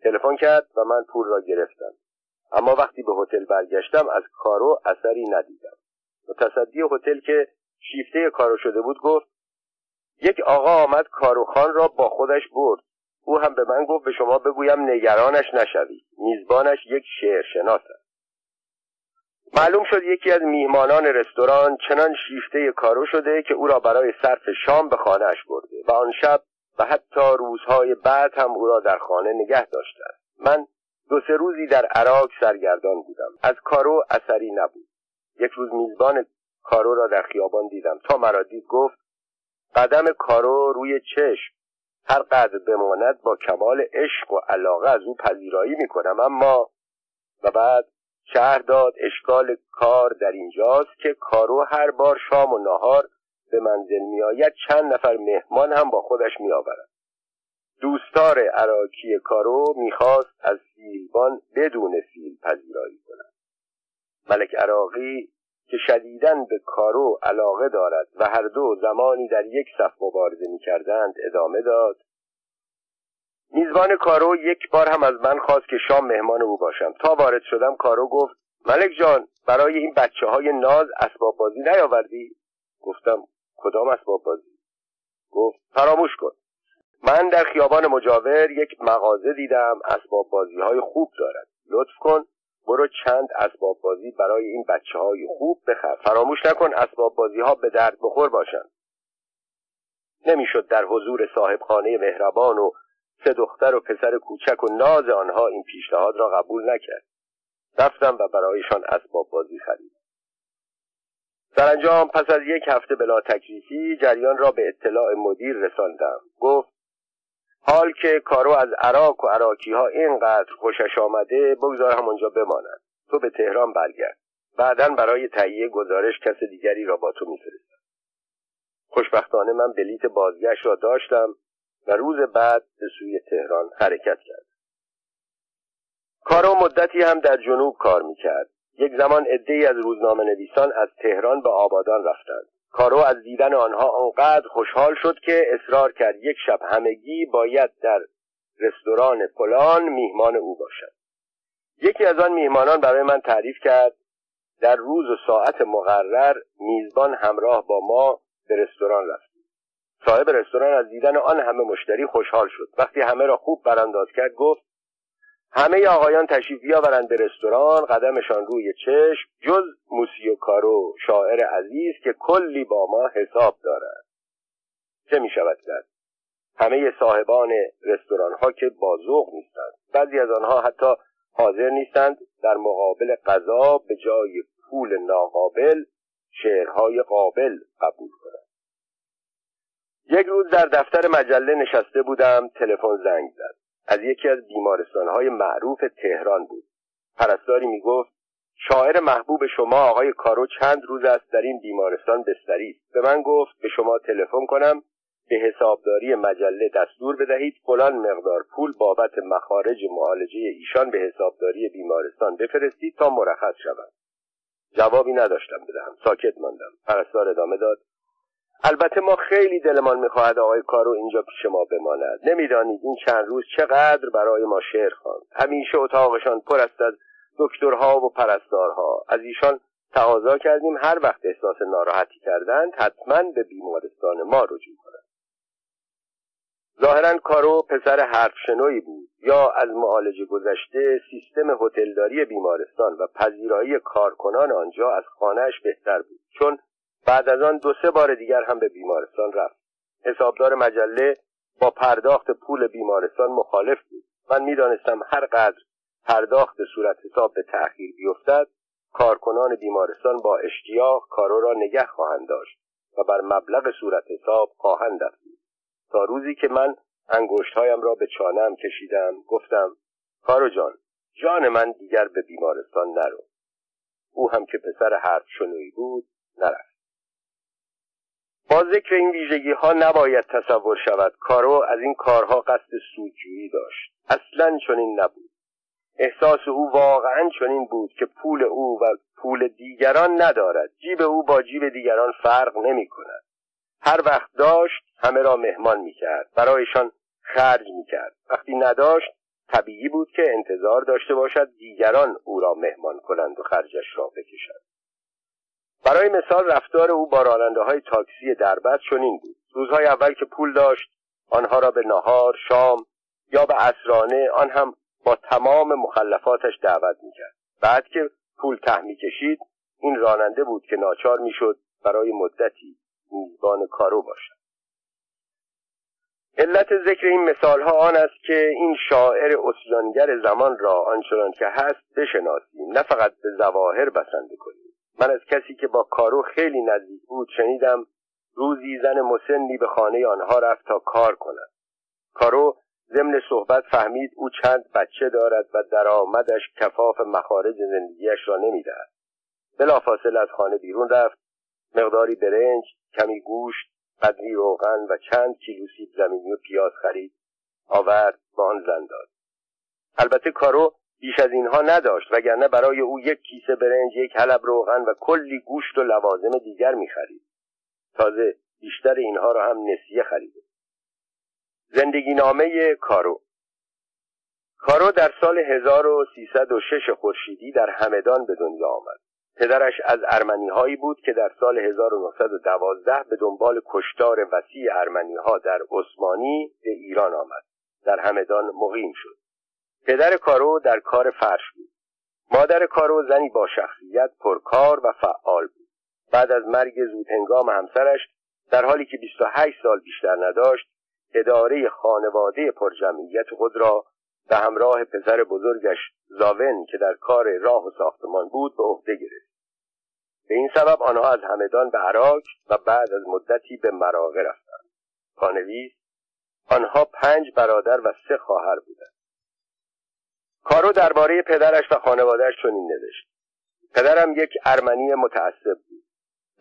تلفن کرد و من پول را گرفتم. اما وقتی به هتل برگشتم از کارو اثری ندیدم. متصدی هتل که شیفته کارو شده بود گفت: یک آقا آمد کارو خان را با خودش برد. او هم به من گفت به شما بگویم نگرانش نشوید. میزبانش یک شعرشناس است. معلوم شد یکی از میهمانان رستوران چنان شیفته کارو شده که او را برای صرف شام به خانه‌اش برده و آن شب و حتی روزهای بعد هم او را در خانه نگه داشته. من دو سه روزی در عراق سرگردان بودم. از کارو اثری نبود. یک روز میزبان کارو را در خیابان دیدم. تا مرا دید گفت: قدم کارو روی چشم، هر قدر بماند با کمال عشق و علاقه از او پذیرایی می‌کنم، اما و بعد شهر داد اشکال کار در اینجاست که کارو هر بار شام و نهار به منزل می آید چند نفر مهمان هم با خودش می آورد. دوستار عراقی کارو می خواست از سیلبان بدون سیل پذیرایی کند. ملک عراقی که شدیداً به کارو علاقه دارد و هر دو زمانی در یک صف مبارزه می کردند ادامه داد: میزبان کارو یک بار هم از من خواست که شام مهمان او باشم. تا وارد شدم کارو گفت: ملک جان، برای این بچه‌های ناز اسباب بازی نیاوردی؟ گفتم: کدام اسباب بازی؟ گفت: فراموش کن. من در خیابان مجاور یک مغازه دیدم اسباب بازی‌های خوب دارد. لطف کن برو چند اسباب بازی برای این بچه‌های خوب بخر. فراموش نکن اسباب بازی‌ها به درد بخور باشند. نمی‌شد در حضور صاحبخانه مهربان و سه دختر و پسر کوچک و ناز آنها این پیشنهاد را قبول نکرد. رفتم و برایشان اسباب بازی خریدم. سرانجام پس از یک هفته بلا تکلیفی جریان را به اطلاع مدیر رساندم. گفت حال که کارو از عراق و عراقی ها اینقدر خوشش آمده بگذار همانجا بماند. تو به تهران برگرد. بعداً برای تهیه گزارش کس دیگری را با تو می‌فرستم. خوشبختانه من بلیت بازگشت را داشتم و روز بعد به سوی تهران حرکت کردم. کارو مدتی هم در جنوب کار می‌کرد. یک زمان عده‌ای از روزنامه‌نویسان از تهران به آبادان رفتند. کارو از دیدن آنها آنقدر خوشحال شد که اصرار کرد یک شب همگی باید در رستوران فلان میهمان او باشند. یکی از آن میهمانان برای من تعریف کرد در روز و ساعت مقرر میزبان همراه با ما به رستوران رفت. صاحب رستوران از دیدن آن همه مشتری خوشحال شد. وقتی همه را خوب برانداز کرد گفت همه آقایان تشریف بیاورند به رستوران، قدمشان روی چشم، جز موسیو کارو شاعر عزیز که کلی با ما حساب دارد. چه می شود کرد؟ همه صاحبان رستوران ها که بازوق نیستند، بعضی از آنها حتی حاضر نیستند در مقابل قضا به جای پول ناقابل شعرهای قابل قبول کنند. یک روز در دفتر مجله نشسته بودم، تلفن زنگ زد. از یکی از بیمارستان‌های معروف تهران بود. پرستاری می‌گفت شاعر محبوب شما آقای کارو چند روز است در این بیمارستان بستری است. به من گفت به شما تلفن کنم به حسابداری مجله دستور بدهید فلان مقدار پول بابت مخارج معالجه ایشان به حسابداری بیمارستان بفرستید تا مرخص شوند. جوابی نداشتم بدهم، ساکت ماندم. پرستار ادامه داد البته ما خیلی دلمان می‌خواهد آقای کارو اینجا پیش ما بماند. نمی‌دانید این چند روز چقدر برای ما شعر خواند. همیشه اتاقشان پر است از دکترها و پرستارها. از ایشان تقاضا کردیم هر وقت احساس ناراحتی کردند حتماً به بیمارستان ما رجوع کنند. ظاهراً کارو پسر حرفشنویی بود یا از معالج گذشته سیستم هتلداری بیمارستان و پذیرایی کارکنان آنجا از خانه‌اش بهتر بود، چون بعد از آن 2-3 بار دیگر هم به بیمارستان رفت. حسابدار مجله با پرداخت پول بیمارستان مخالف بود. من می‌دانستم هر قدر پرداخت صورت حساب به تأخیر بیفتد کارکنان بیمارستان با اشتیاق کارو را نگه خواهند داشت و بر مبلغ صورت حساب خواهند افزود. تا روزی که من انگشت‌هایم را به چانه‌ام کشیدم گفتم کارو جان من دیگر به بیمارستان نرو. او هم که پسر حرف شنوی بود نرفت. با ذکر این ویژگی‌ها نباید تصور شود کارو از این کارها قصد سودجویی داشت. اصلاً چنین نبود. احساس او واقعاً چنین بود که پول او و پول دیگران ندارد. جیب او با جیب دیگران فرق نمی‌کند. هر وقت داشت همه را مهمان می‌کرد، برایشان خرج می‌کرد. وقتی نداشت طبیعی بود که انتظار داشته باشد دیگران او را مهمان کنند و خرجش را بکشند. برای مثال رفتار او با راننده‌های تاکسی دربست چنین بود. روزهای اول که پول داشت آنها را به نهار، شام یا به عصرانه آن هم با تمام مخلفاتش دعوت می‌کرد. بعد که پول ته می‌کشید این راننده بود که ناچار می‌شد برای مدتی میزبان کارو باشد. علت ذکر این مثال‌ها آن است که این شاعر عصیانگر زمان را آنچنان که هست بشناسیم، نه فقط به ظواهر بسنده کنیم. من از کسی که با کارو خیلی نزدیک بود شنیدم روزی زن مسنی به خانه آنها رفت تا کار کند. کارو ضمن صحبت فهمید او چند بچه دارد و درآمدش کفاف مخارج زندگیش را نمی‌دهد. بلافاصله از خانه بیرون رفت، مقداری برنج، کمی گوشت، قدری روغن و چند کیلو سیب زمینی و پیاز خرید، آورد با آن زن داد. البته کارو بیش از اینها نداشت وگرنه برای او یک کیسه برنج، یک حلب روغن و کلی گوشت و لوازم دیگر می‌خرید. تازه بیشتر اینها را هم نسیه خریده. زندگی نامه کارو. کارو در سال 1306 خورشیدی در همدان به دنیا آمد. پدرش از ارمنی‌هایی بود که در سال 1912 به دنبال کشتار وسیع ارمنی‌ها در عثمانی به ایران آمد. در همدان مقیم شد. پدر کارو در کار فرش بود. مادر کارو زنی با شخصیت پرکار و فعال بود. بعد از مرگ زودهنگام همسرش در حالی که 28 سال بیشتر نداشت اداره خانواده پرجمعیت خود را به همراه پسر بزرگش زاون که در کار راه و ساختمان بود به عهده گرفت. به این سبب آنها از همدان به عراق و بعد از مدتی به مراغه رفتند. پانویس: آنها 5 برادر و 3 خواهر بودند. کارو درباره پدرش و خانواده‌اش چنین نوشت: پدرم یک ارمنی متعصب بود.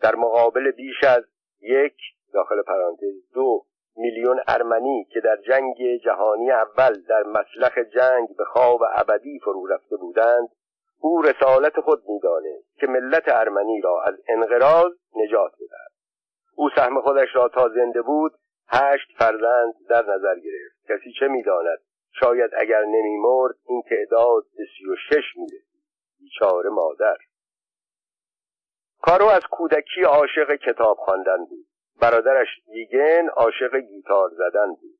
در مقابل بیش از 1.2 میلیون ارمنی که در جنگ جهانی اول در مسلخ جنگ به خواب ابدی فرو رفته بودند، او رسالت خود می‌دانست که ملت ارمنی را از انقراض نجات بدهد. او سهم خودش را تا زنده بود 8 فرزند در نظر گرفت. کسی چه می‌داند، شاید اگر نمی‌مرد این تعداد به 36 می‌رسید. بیچاره مادر. کارو از کودکی عاشق کتاب خواندن بود. برادرش ویگن عاشق گیتار زدن بود.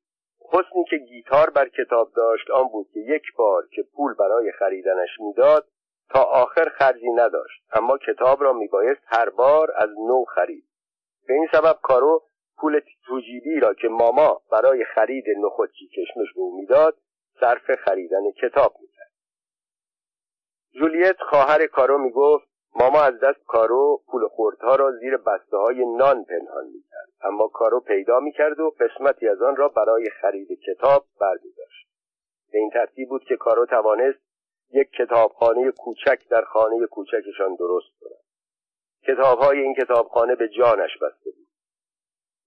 حسنی که گیتار بر کتاب داشت آن بود که یک بار که پول برای خریدنش می‌داد تا آخر خرجی نداشت، اما کتاب را میبایست هر بار از نو خرید. به این سبب کارو پول توجیبی را که ماما برای خرید نخودچی کشمش به او میداد صرف خریدن کتاب میکرد. جولیت خواهر کارو میگفت ماما از دست کارو پول خردها را زیر بسته های نان پنهان میکرد، اما کارو پیدا میکرد و قسمتی از آن را برای خرید کتاب برمی‌داشت. به این ترتیب بود که کارو توانست یک کتابخانه کوچک در خانه کوچکشان درست کنند. کتاب‌های این کتابخانه به جانش بسته بود.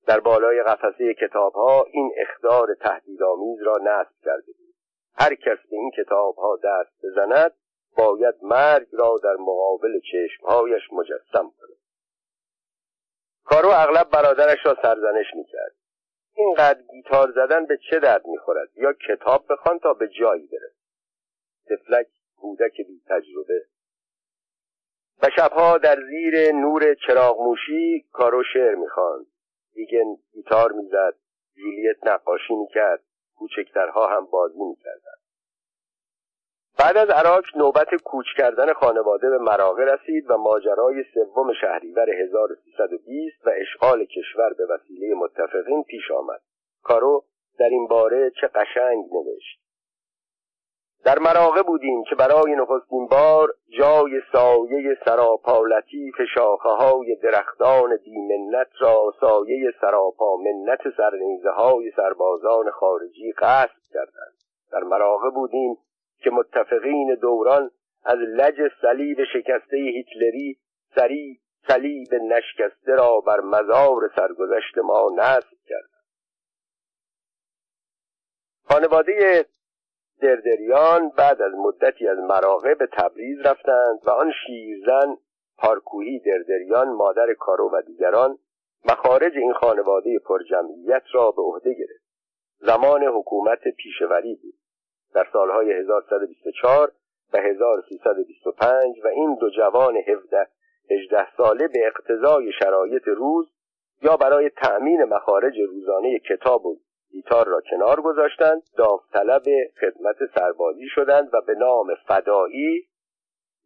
در بالای قفسه کتاب‌ها این اخدار تهدیدآمیز را نصب کرده بود: هر کس به این کتاب‌ها دست بزند باید مرگ را در مقابل چشم‌هایش مجسم کند. کارو اغلب برادرش را سرزنش می‌کرد: اینقدر گیتار زدن به چه درد می‌خورد؟ یا کتاب بخوان تا به جایی برسی. طفلک، کودک بی تجربه. و شبها در زیر نور چراغ موشی کارو شعر میخواند، ویگن گیتار میزد، جولیت نقاشی میکرد، کوچکترها هم بازی میکردند. بعد از عراق نوبت کوچ کردن خانواده به مراغه رسید و ماجرای 3 شهریور 1320 و اشغال کشور به وسیله متفقین پیش آمد. کارو در این باره چه قشنگ نوشت: در مراغه بودیم که برای نخستین بار جای سایه سراپا لطیف شاخه‌های درختان بی‌منت را سایه سراپا منت سرنیزه‌های سربازان خارجی غصب کردند. در مراغه بودیم که متفقین دوران از لج صلیب شکسته هیتلری صلیب نشکسته را بر مزار سرگذشت ما نصب کردند. خانواده دردریان بعد از مدتی از مراغه به تبریز رفتند و آن شیرزن پارکویی دردریان، مادر کارو و دیگران، مخارج این خانواده پرجمعیت را به عهده گرفت. زمان حکومت پیشوری بود، در سالهای 1124 و 1325، و این دو جوان 18 ساله به اقتضای شرایط روز یا برای تأمین مخارج روزانه کتاب بود گیتار را کنار گذاشتند، داوطلب خدمت سربازی شدند و به نام فدایی،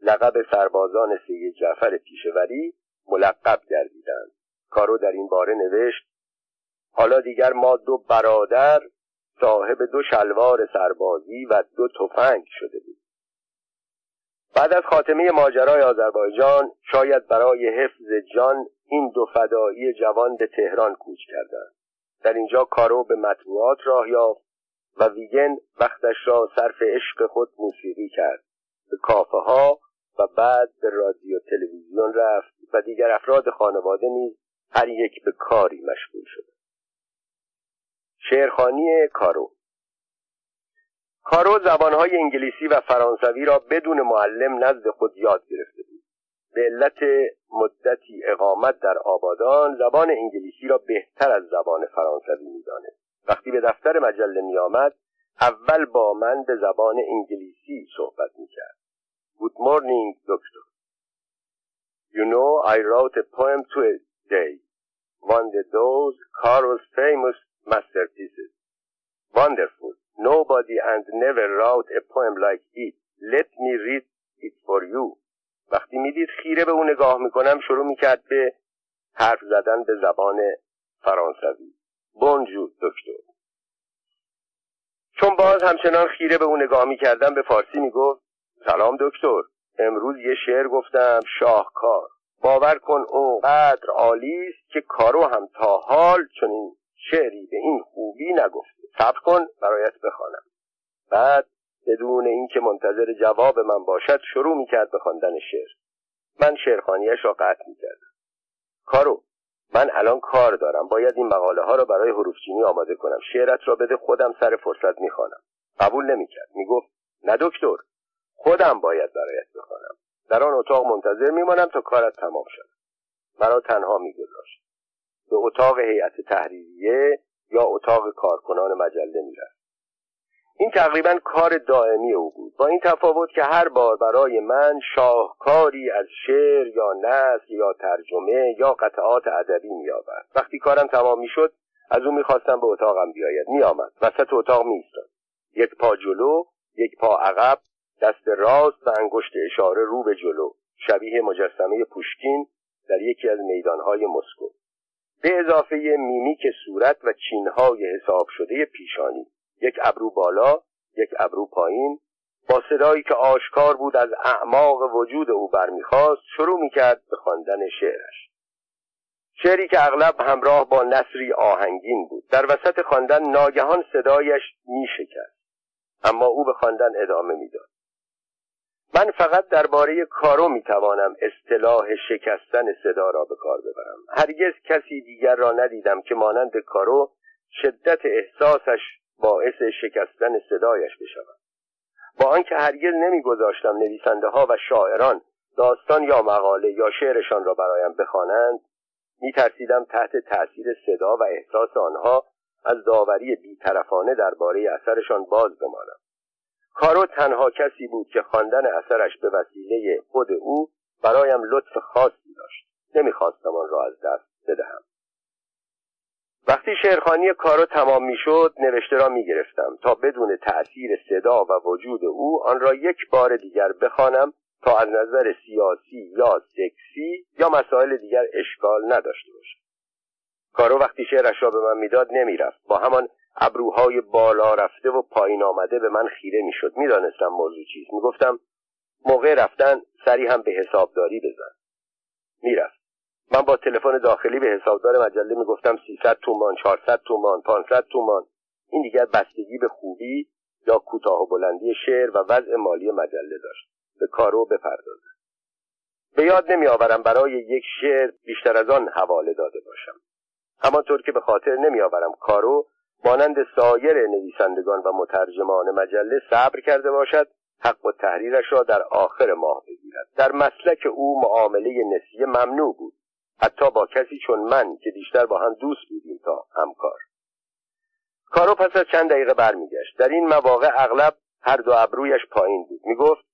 لقب سربازان سید جعفر پیشوری، ملقب گردیدند. کارو در این باره نوشت: حالا دیگر ما 2 برادر صاحب 2 شلوار سربازی و 2 تفنگ شده بود. بعد از خاتمه ماجرای آذربایجان شاید برای حفظ جان این 2 فدایی جوان به تهران کوچ کردند. در اینجا کارو به مطبوعات راه یافت و ویگن وقتش را صرف عشق خود موسیقی کرد، به کافه ها و بعد به رادیو تلویزیون رفت و دیگر افراد خانواده نیز هر یک به کاری مشغول شد. شعرخوانی کارو. کارو زبانهای انگلیسی و فرانسوی را بدون معلم نزد خود یاد گرفته بود. به علت مدتی اقامت در آبادان زبان انگلیسی را بهتر از زبان فرانسوی می‌دانست. وقتی به دفتر مجله می‌آمد اول با من به زبان انگلیسی صحبت می‌کرد. Good morning, doctor. You know, I wrote a poem today. One of those Carol's famous masterpieces. Wonderful. Nobody and never wrote a poem like it. Let me read it for you. وقتی میدید خیره به اون نگاه میکنم شروع میکرد به حرف زدن به زبان فرانسوی. بونجور دکتر. چون باز همچنان خیره به اون نگاه میکردم به فارسی میگفت: سلام دکتر، امروز یه شعر گفتم شاهکار. باور کن اونقدر عالی است که کارو هم تا حال چنین شعری به این خوبی نگفته. صبر کن برایت بخوانم. بعد بدون اینکه منتظر جواب من باشد شروع میکرد به خواندن شعر. من شعرخوانی‌اش را قطع میکردم. کارو، من الان کار دارم، باید این مقاله ها را برای حروفچینی آماده کنم. شعرت را بده خودم سر فرصت میخوانم. قبول نمیکرد. میگفت نه دکتر، خودم باید برایت بخوانم. در آن اتاق منتظر میمانم تا کارت تمام شد. مرا تنها میگذاشت. به اتاق هیئت تحریریه یا اتاق کارکنان مجله میرفت. این تقریبا کار دائمی او بود، با این تفاوت که هر بار برای من شاهکاری از شعر یا نثر یا ترجمه یا قطعات ادبی میآورد. وقتی کارم تمام میشد از او میخواستم به اتاقم بیاید. میآمد، وسط اتاق میایستاد، یک پا جلو یک پا عقب، دست راست و انگشت اشاره رو به جلو، شبیه مجسمه پوشکین در یکی از میدانهای مسکو، به اضافه میمیک صورت و چینهای حساب شده پیشانی، یک ابرو بالا یک ابرو پایین، با صدایی که آشکار بود از اعماق وجود او برمیخواست شروع میکرد به خواندن شعرش. شعری که اغلب همراه با نثری آهنگین بود. در وسط خواندن ناگهان صدایش میشکست، اما او به خواندن ادامه میداد. من فقط درباره کارو میتوانم اصطلاح شکستن صدا را به کار ببرم. هرگز کسی دیگر را ندیدم که مانند کارو شدت احساسش باعث شکستن صدایش بشود. با آنکه هرگز نمیگذاشتم نویسنده ها و شاعران داستان یا مقاله یا شعرشان را برایم بخوانند، میترسیدم تحت تأثیر صدا و احساس آنها از داوری بیطرفانه درباره اثرشان باز بمانم. کارو تنها کسی بود که خواندن اثرش به وسیله خود او برایم لطف خاصی داشت. نمیخواستم آن را از دست بدهم. وقتی شعرخوانی کارو تمام میشد نوشته را میگرفتم تا بدون تأثیر صدا و وجود او آن را یک بار دیگر بخوانم تا از نظر سیاسی یا سکسی یا مسائل دیگر اشکال نداشته باشد. کارو وقتی شعرش را به من میداد نمیرفت، با همان ابروهای بالا رفته و پایین آمده به من خیره میشد. میدانستم موضوع چیز. میگفتم موقع رفتن سری هم به حسابداری بزن. میرفت. من با تلفن داخلی به حسابدار مجله میگفتم 300 تومان، 400 تومان، 500 تومان. این دیگر بستگی به خوبی یا کوتاه و بلندی شعر و وضع مالی مجله داشت. به کارو بپردازد. به یاد نمیآورم برای یک شعر بیشتر از آن حواله داده باشم. همانطور که به خاطر نمیآورم کارو مانند سایر نویسندگان و مترجمان مجله صبر کرده باشد حق و تحریرش را در آخر ماه بگیرد. در مسلک او معامله نسیه ممنوع بود، حتی با کسی چون من که بیشتر با هم دوست بودیم تا همکار. کارو پس از چند دقیقه برمیگشت. در این مواقع اغلب هر دو ابرویش پایین بود. میگفت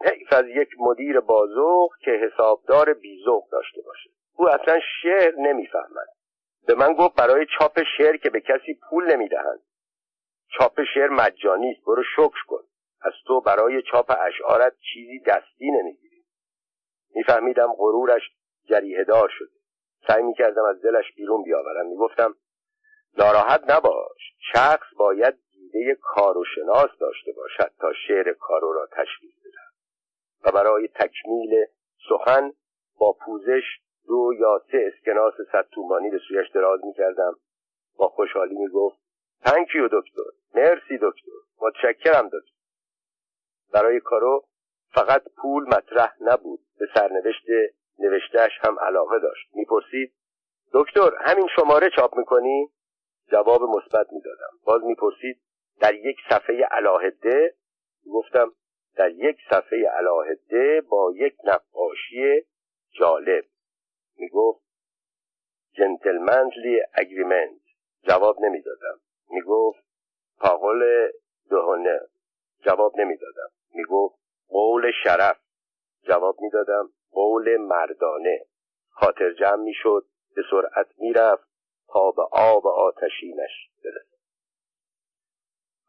حیف از یک مدیر بازوق که حسابدار بیزوق داشته باشه. او اصلا شعر نمیفهمد. به من گفت برای چاپ شعر که به کسی پول نمیدهند. چاپ شعر مجانی است، برو شکر کن. از تو برای چاپ اشعارت چیزی دستی نمیگیری. میفهمیدم غرورش جریحه دار شد. سعی میکردم از دلش بیرون بیاورم. میگفتم ناراحت نباش، شخص باید دیده کارو شناس داشته باشد تا شعر کارو را تشخیص بدهد و برای تکمیل سخن با پوزش 2 یا 3 اسکناس 100 تومانی به سویش دراز میکردم. با خوشحالی میگفت تانکیو دکتر، مرسی دکتر، متشکرم دکتر. برای کارو فقط پول مطرح نبود، به سرنوشت نوشتهش هم علاقه داشت. میپرسید دکتر همین شماره چاپ میکنی؟ جواب مثبت میدادم. باز میپرسید در یک صفحه علاهده؟ گفتم در یک صفحه علاهده با یک نقاشی جالب. میگفت جنتلمنلی اگریمنت. جواب نمیدادم. میگفت پاقول دهونه. جواب نمیدادم. میگفت قول شرف. جواب میدادم قول مردانه. خاطر جمع میشد، به سرعت میرفت تا به آب آتشینش برسد.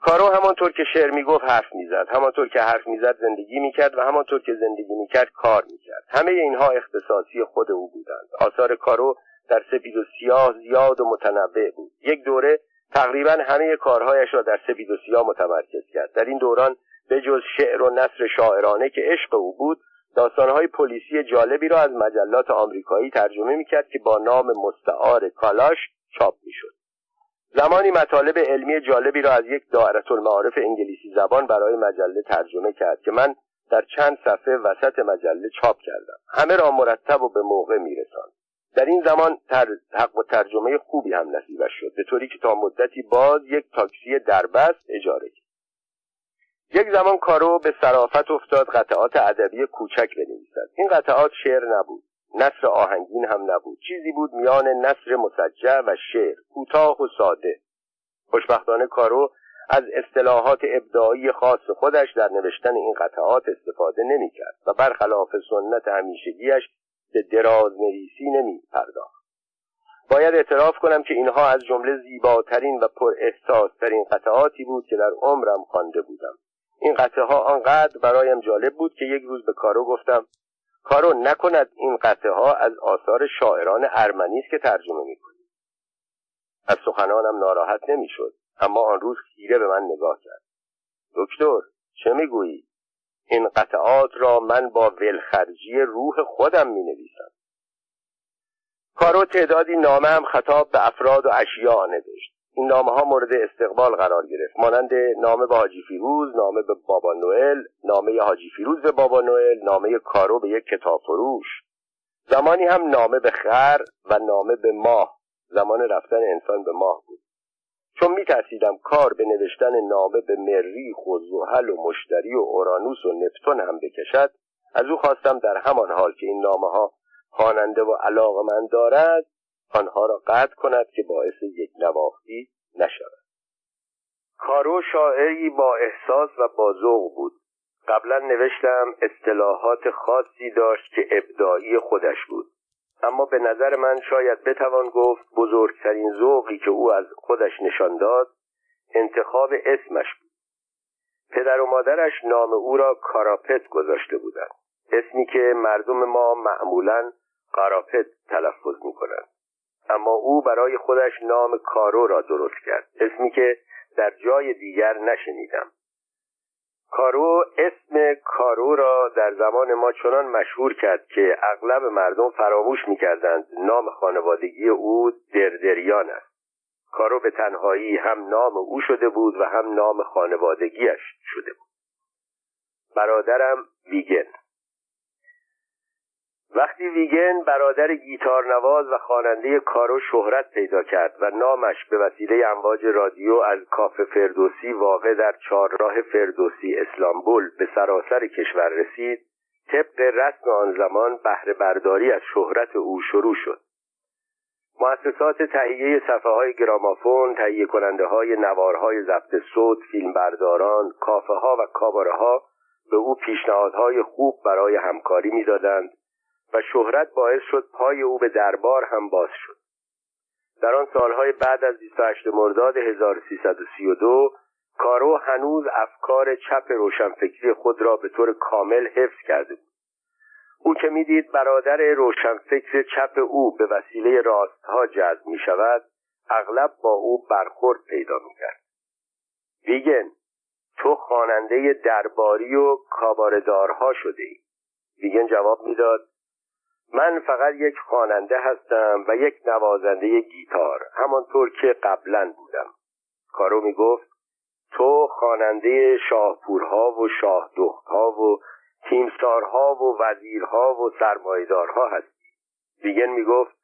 کارو همانطور که شعر میگفت حرف میزد، همانطور که حرف میزد زندگی میکرد و همانطور که زندگی میکرد کار میکرد. همه اینها اختصاصی خود او بودند. آثار کارو در سپید و سیاه زیاد و متنوع بود. یک دوره تقریبا همه کارهایش را در سپید و سیاه متمرکز کرد. در این دوران به جز شعر و نثر شاعرانه که عشق او بود، داستانهای پلیسی جالبی را از مجلات آمریکایی ترجمه میکرد که با نام مستعار کالاش چاپ میشد. زمانی مطالب علمی جالبی را از یک دائرةالمعارف انگلیسی زبان برای مجله ترجمه کرد که من در چند صفحه وسط مجله چاپ کردم. همه را مرتب و به موقع میرساند. در این زمان حق و ترجمه خوبی هم نصیبش شد، به طوری که تا مدتی باز یک تاکسی دربست اجاره کرد. یک زمان کارو به صرافت افتاد قطعات ادبی کوچک بنویسد. این قطعات شعر نبود، نثر آهنگین هم نبود، چیزی بود میان نثر مسجع و شعر، کوتاه و ساده. خوشبختانه کارو از اصطلاحات ابداعی خاص خودش در نوشتن این قطعات استفاده نمی‌کرد و برخلاف سنت همیشگیش به درازنویسی نمی‌پرداخت. باید اعتراف کنم که اینها از جمله زیباترین و پر احساسترین قطعاتی بود که در عمرم خوانده بودم. این قطعه ها آنقدر برایم جالب بود که یک روز به کارو گفتم کارو نکند این قطعه ها از آثار شاعران ارمنی است که ترجمه میکنی. از سخنانم ناراحت نمیشد، اما آن روز خیره به من نگاه کرد. دکتر چه میگویی؟ این قطعات را من با ولخرجی روح خودم مینویسم. کارو تعدادی نامه هم خطاب به افراد و اشیاء نوشت. این نامه‌ها مورد استقبال قرار گرفت، مانند نامه به حاجی فیروز، نامه به بابا نوئل، نامه حاجی فیروز به بابا نوئل، نامه کارو به یک کتاب فروش. زمانی هم نامه به خر و نامه به ماه، زمان رفتن انسان به ماه بود. چون می‌ترسیدم کار به نوشتن نامه به مریخ و زحل و مشتری و اورانوس و نپتون هم بکشد، از او خواستم در همان حال که این نامه‌ها خواننده و علاقه‌مند دارد آنها را قطع کند که باعث یک نواختی نشود. کارو شاعری با احساس و با ذوق بود. قبلا نوشتم اصطلاحات خاصی داشت که ابداعی خودش بود، اما به نظر من شاید بتوان گفت بزرگترین ذوقی که او از خودش نشان داد انتخاب اسمش بود. پدر و مادرش نام او را کاراپت گذاشته بودند، اسمی که مردم ما معمولاً کاراپت تلفظ می‌کنند. اما او برای خودش نام کارو را درست کرد، اسمی که در جای دیگر نشنیدم. کارو اسم کارو را در زمان ما چنان مشهور کرد که اغلب مردم فراموش می‌کردند نام خانوادگی او دردریان است. کارو به تنهایی هم نام او شده بود و هم نام خانوادگیش شده بود. برادرم ویگن. وقتی ویگن برادر گیتارنواز و خواننده کارو شهرت پیدا کرد و نامش به وسیله امواج رادیو از کافه فردوسی واقع در چهارراه فردوسی اسلامبول به سراسر کشور رسید، طبق رسم آن زمان بهره برداری از شهرت او شروع شد. مؤسسات تهیه صفحه‌های گرامافون، تهیه کننده‌های نوارهای ضبط صوت، فیلمبرداران، کافه‌ها و کاباره‌ها به او پیشنهادهای خوب برای همکاری می‌دادند و شهرت باعث شد پای او به دربار هم باز شد. در آن سالهای بعد از 28 مرداد 1332 کارو هنوز افکار چپ روشنفکری خود را به طور کامل حفظ کرده بود. او که می‌دید برادر روشنفکر چپ او به وسیله راستها جذب می‌شود، اغلب با او برخورد پیدا می‌کرد. ویگن تو خواننده درباری و کاباردارها شده‌ای. ویگن جواب می‌داد من فقط یک خواننده هستم و یک نوازنده گیتار، همانطور که قبلا بودم. کارو می گفت تو خواننده شاهپورها و شاهدختها و تیمسارها و وزیرها و سرمایه‌دارها هستی. ویگن می گفت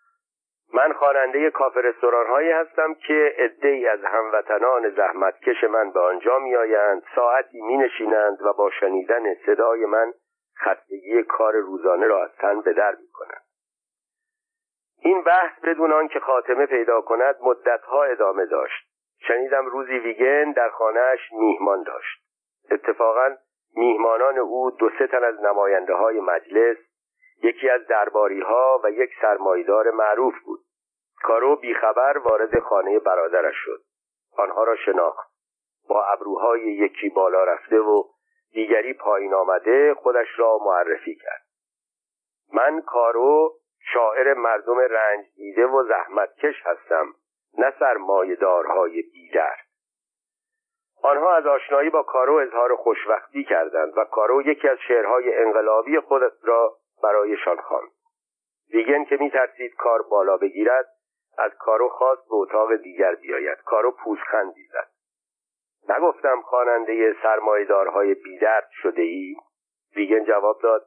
من خواننده کافه رستوران‌هایی هستم که عده‌ای از هموطنان زحمتکش من به آنجا می‌آیند، ساعتی می‌نشینند و با شنیدن صدای من خستگی کار روزانه را از تن به در می‌کند. این بحث بدون آنکه خاتمه پیدا کند مدت‌ها ادامه داشت. شنیدم روزی ویگن در خانه‌اش میهمان داشت. اتفاقاً میهمانان او دو سه تن از نماینده‌های مجلس، یکی از درباری‌ها و یک سرمایه‌دار معروف بود. کارو بیخبر وارد خانه برادرش شد. آنها را شناخت. با ابروهای یکی بالا رفته و دیگری پایین آمده خودش را معرفی کرد. من کارو شاعر مردم رنج دیده و زحمتکش هستم، نه سرمایه‌دارهای بیدرد. آنها از آشنایی با کارو اظهار خوشوقتی کردند و کارو یکی از شعرهای انقلابی خود را برایشان خواند. ویگن که می‌ترسید کار بالا بگیرد، از کارو خواست به اتاق دیگر بیاید. کارو پوزخندی زد. نگفتم خواننده سرمایه‌دارهای بی‌درد شده‌ای؟ ویگن جواب داد: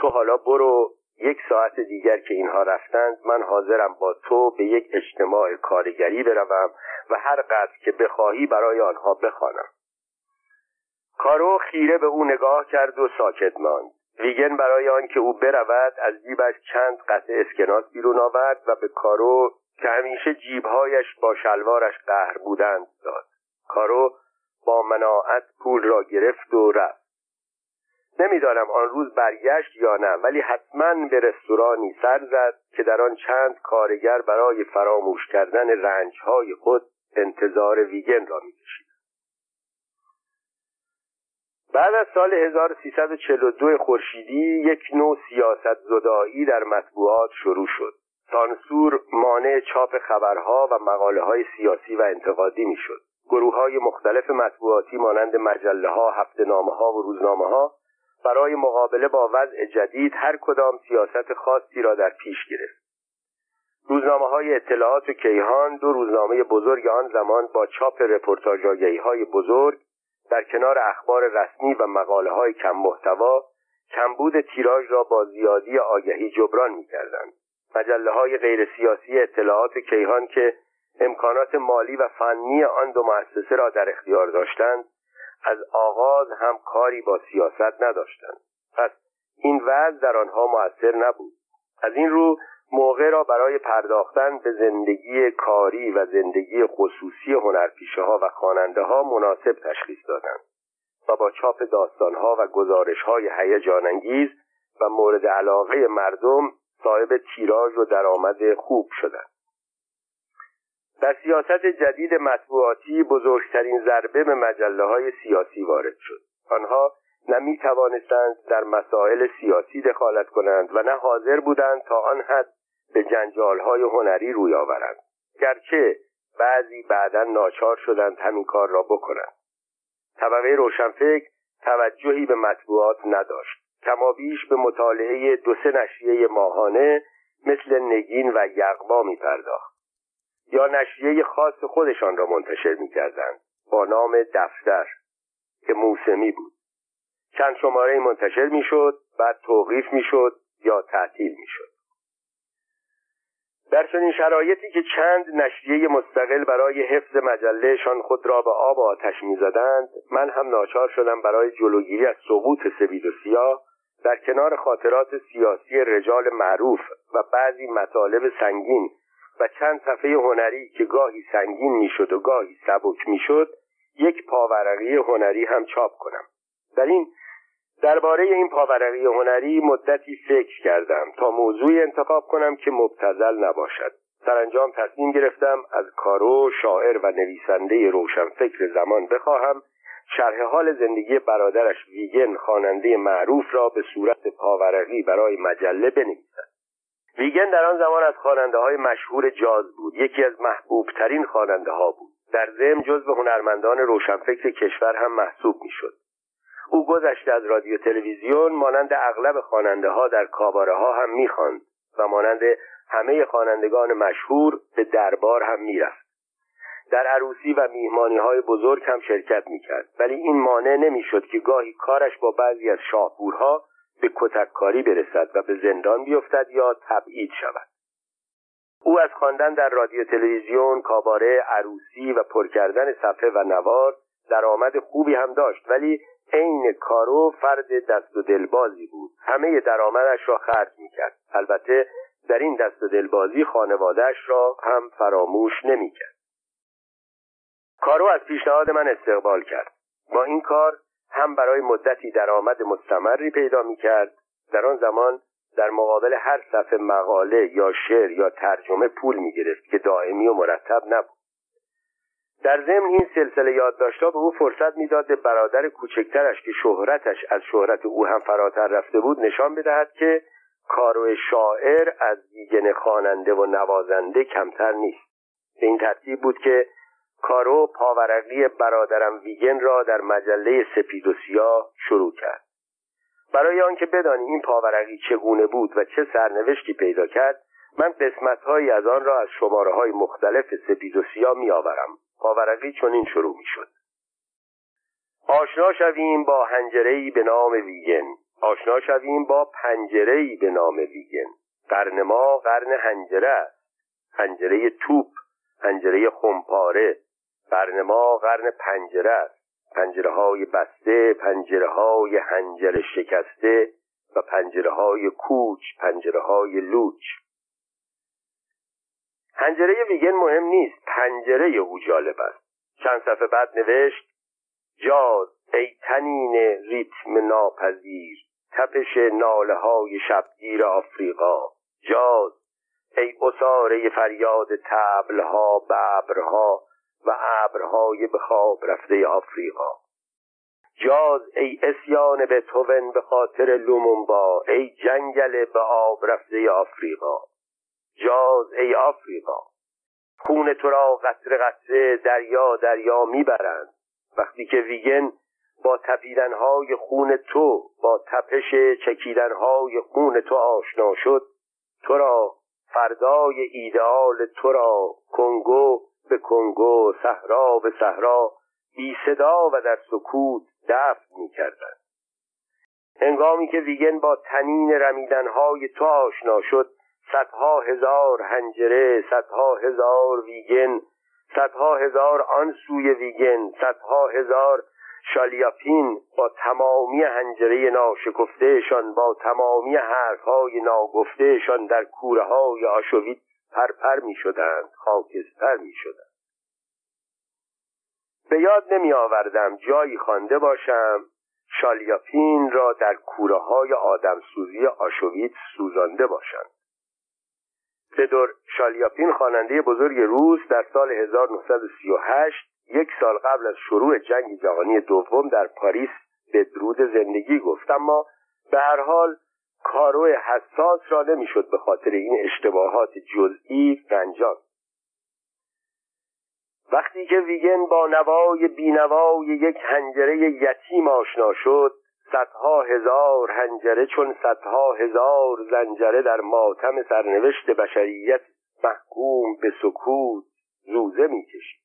تو حالا برو، یک ساعت دیگر که اینها رفتند من حاضرم با تو به یک اجتماع کارگری بروم و هر قدر که بخواهی برای آنها بخوانم. کارو خیره به او نگاه کرد و ساکت ماند. ویگن برای آنکه او برود از جیبش چند قطعه اسکناس بیرون آورد و به کارو که همیشه جیبهایش با شلوارش قهر بودند داد. کارو با مناعت پول را گرفت و رفت. نمیدانم آن روز برگشت یا نه، ولی حتما به رستورانی سر زد که در آن چند کارگر برای فراموش کردن رنجهای خود انتظار ویگن را می‌کشید. بعد از سال 1342 خورشیدی یک نوع سیاست زدایی در مطبوعات شروع شد. سانسور مانع چاپ خبرها و مقاله‌های سیاسی و انتقادی می‌شد. گروه‌های مختلف مطبوعاتی مانند مجله‌ها، هفته‌نامه‌ها و روزنامه‌ها برای مقابله با وضع جدید هر کدام سیاست خاصی را در پیش گرفت. روزنامه‌های اطلاعات و کیهان، دو روزنامه بزرگ آن زمان، با چاپ رپورتاژهای بزرگ در کنار اخبار رسمی و مقاله‌های کم محتوا، کمبود تیراژ را با زیادی آگهی جبران می‌کردند. مجله‌های غیر سیاسی اطلاعات و کیهان که امکانات مالی و فنی آن دو مؤسسه را در اختیار داشتند، از آغاز هم کاری با سیاست نداشتند. پس این وضع در آنها مؤثر نبود. از این رو موقع را برای پرداختن به زندگی کاری و زندگی خصوصی هنرپیشه‌ها و خواننده‌ها مناسب تشخیص دادند و با چاپ داستان‌ها و گزارش‌های هیجان‌انگیز و مورد علاقه مردم صاحب تیراژ و درآمد خوب شدند. در سیاست جدید مطبوعاتی بزرگترین ضربه به مجله‌های سیاسی وارد شد. آنها نه می‌توانستند در مسائل سیاسی دخالت کنند و نه حاضر بودند تا آن حد به جنجال‌های هنری روی آورند، گرچه بعضی بعداً ناچار شدند همین کار را بکنند. طبقه روشنفکر توجهی به مطبوعات نداشت. کمابیش به مطالعه دو سه نشریه ماهانه مثل نگین و یغما می‌پرداخت یا نشریه خاص خودشان را منتشر می‌کردند با نام دفتر که موسمی بود. چند شماره منتشر می‌شد، بعد توقیف می‌شد یا تعطیل می‌شد. در چنین شرایطی که چند نشریه مستقل برای حفظ مجلهشان خود را به آب و آتش می‌زدند، من هم ناچار شدم برای جلوگیری از سقوط سپید و سیاه در کنار خاطرات سیاسی رجال معروف و بعضی مطالب سنگین و چند صفحه هنری که گاهی سنگین میشد و گاهی سبک میشد، یک پاورقی هنری هم چاپ کنم. درباره این پاورقی هنری مدتی فکر کردم تا موضوعی انتخاب کنم که مبتذل نباشد. سرانجام تصمیم گرفتم از کارو، شاعر و نویسنده روشنفکر زمان، بخواهم شرح حال زندگی برادرش ویگن، خواننده معروف، را به صورت پاورقی برای مجله بنویسد. ویگن در آن زمان از خواننده‌های مشهور جاز بود. یکی از محبوب‌ترین خواننده‌ها بود. در ضمن جزو هنرمندان روشنفکر کشور هم محسوب می‌شد. او گذشته از رادیو تلویزیون مانند اغلب خواننده‌ها در کاباره‌ها هم می‌خواند و مانند همه خوانندگان مشهور به دربار هم می‌رفت. در عروسی و میهمانی‌های بزرگ هم شرکت می‌کرد، ولی این مانع نمی‌شد که گاهی کارش با بعضی از شاپورها به کتککاری برسد و به زندان بیفتد یا تبعید شود. او از خواندن در رادیو تلویزیون، کاباره، عروسی و پر کردن صفحه و نوار درآمد خوبی هم داشت، ولی عین کارو فرد دست و دلبازی بود. همه درآمدش را خرج می‌کرد. البته در این دست و دلبازی خانواده‌اش را هم فراموش نمی‌کرد. کارو از پیشنهاد من استقبال کرد. با این کار هم برای مدتی درآمد مستمری پیدا می‌کرد. در آن زمان در مقابل هر صفحه مقاله یا شعر یا ترجمه پول می‌گرفت که دائمی و مرتب نبود. در ضمن این سلسله یادداشت‌ها به او فرصت می‌داد به برادر کوچکترش که شهرتش از شهرت او هم فراتر رفته بود نشان بدهد که کارو شاعر از ویگن خواننده و نوازنده کمتر نیست. به این ترتیب بود که کارو پاورقی برادرم ویگن را در مجله سپید و سیاه شروع کرد. برای آنکه بدانی این پاورقی چگونه بود و چه سرنوشتی پیدا کرد، من قسمت‌هایی از آن را از شماره‌های مختلف سپید و سیاه می‌آورم. پاورقی چنین شروع می‌شد: آشنا شویم با حنجره‌ای به نام ویگن، آشنا شویم با پنجره‌ای به نام ویگن. قرن ما قرن حنجره است، حنجره توپ، حنجره خمپاره. قرن ما قرن پنجره است، پنجره‌های بسته، پنجره‌های حنجره شکسته و پنجره‌های کوچ، پنجره‌های لوچ. پنجره ویگن مهم نیست، پنجره او جالب است. چند صفحه بعد نوشت: جاز ای تنین ریتم ناپذیر، تپش ناله های شبگیر آفریقا. جاز ای اساره فریاد طبلها به ابرها و ابرهای به خواب رفته آفریقا. جاز ای اسیان بتهوون به خاطر لومومبا، ای جنگل به آب رفته آفریقا. جاز ای آفریقا، خون تو را قطره قطره، دریا دریا میبرند. وقتی که ویگن با تپیدنهای خون تو، با تپش چکیدنهای خون تو آشنا شد، تو را فردای ایدئال، تو را کنگو به کنگو، صحرا به صحرا، بی صدا و در سکوت دفن میکردند. هنگامی که ویگن با تنین رمیدنهای تو آشنا شد، صدها هزار حنجره، صدها هزار ویگن، صدها هزار آن سوی ویگن، صدها هزار شالیاپین با تمامی حنجره ناشکفتهشان، با تمامی حرفهای ناگفتهشان در کوره‌های آشویت پرپر می شدند، خاکستر می شدند. به یاد نمی آوردم جایی خوانده باشم شالیاپین را در کوره‌های آدمسوزی آشویت سوزانده باشند. فدور شالیاپین، خواننده بزرگ روس، در سال 1938 1 سال قبل از شروع جنگ جهانی دوم در پاریس به درود زندگی گفت، اما به هر حال کارو حساس را نمیشد به خاطر این اشتباهات جزئی رنجان. وقتی که ویگن با نوای بینوای یک حنجره یتیم آشنا شد، صدها هزار حنجره چون صدها هزار زنجره در ماتم سرنوشت بشریت محکوم به سکوت زوزه میکشید.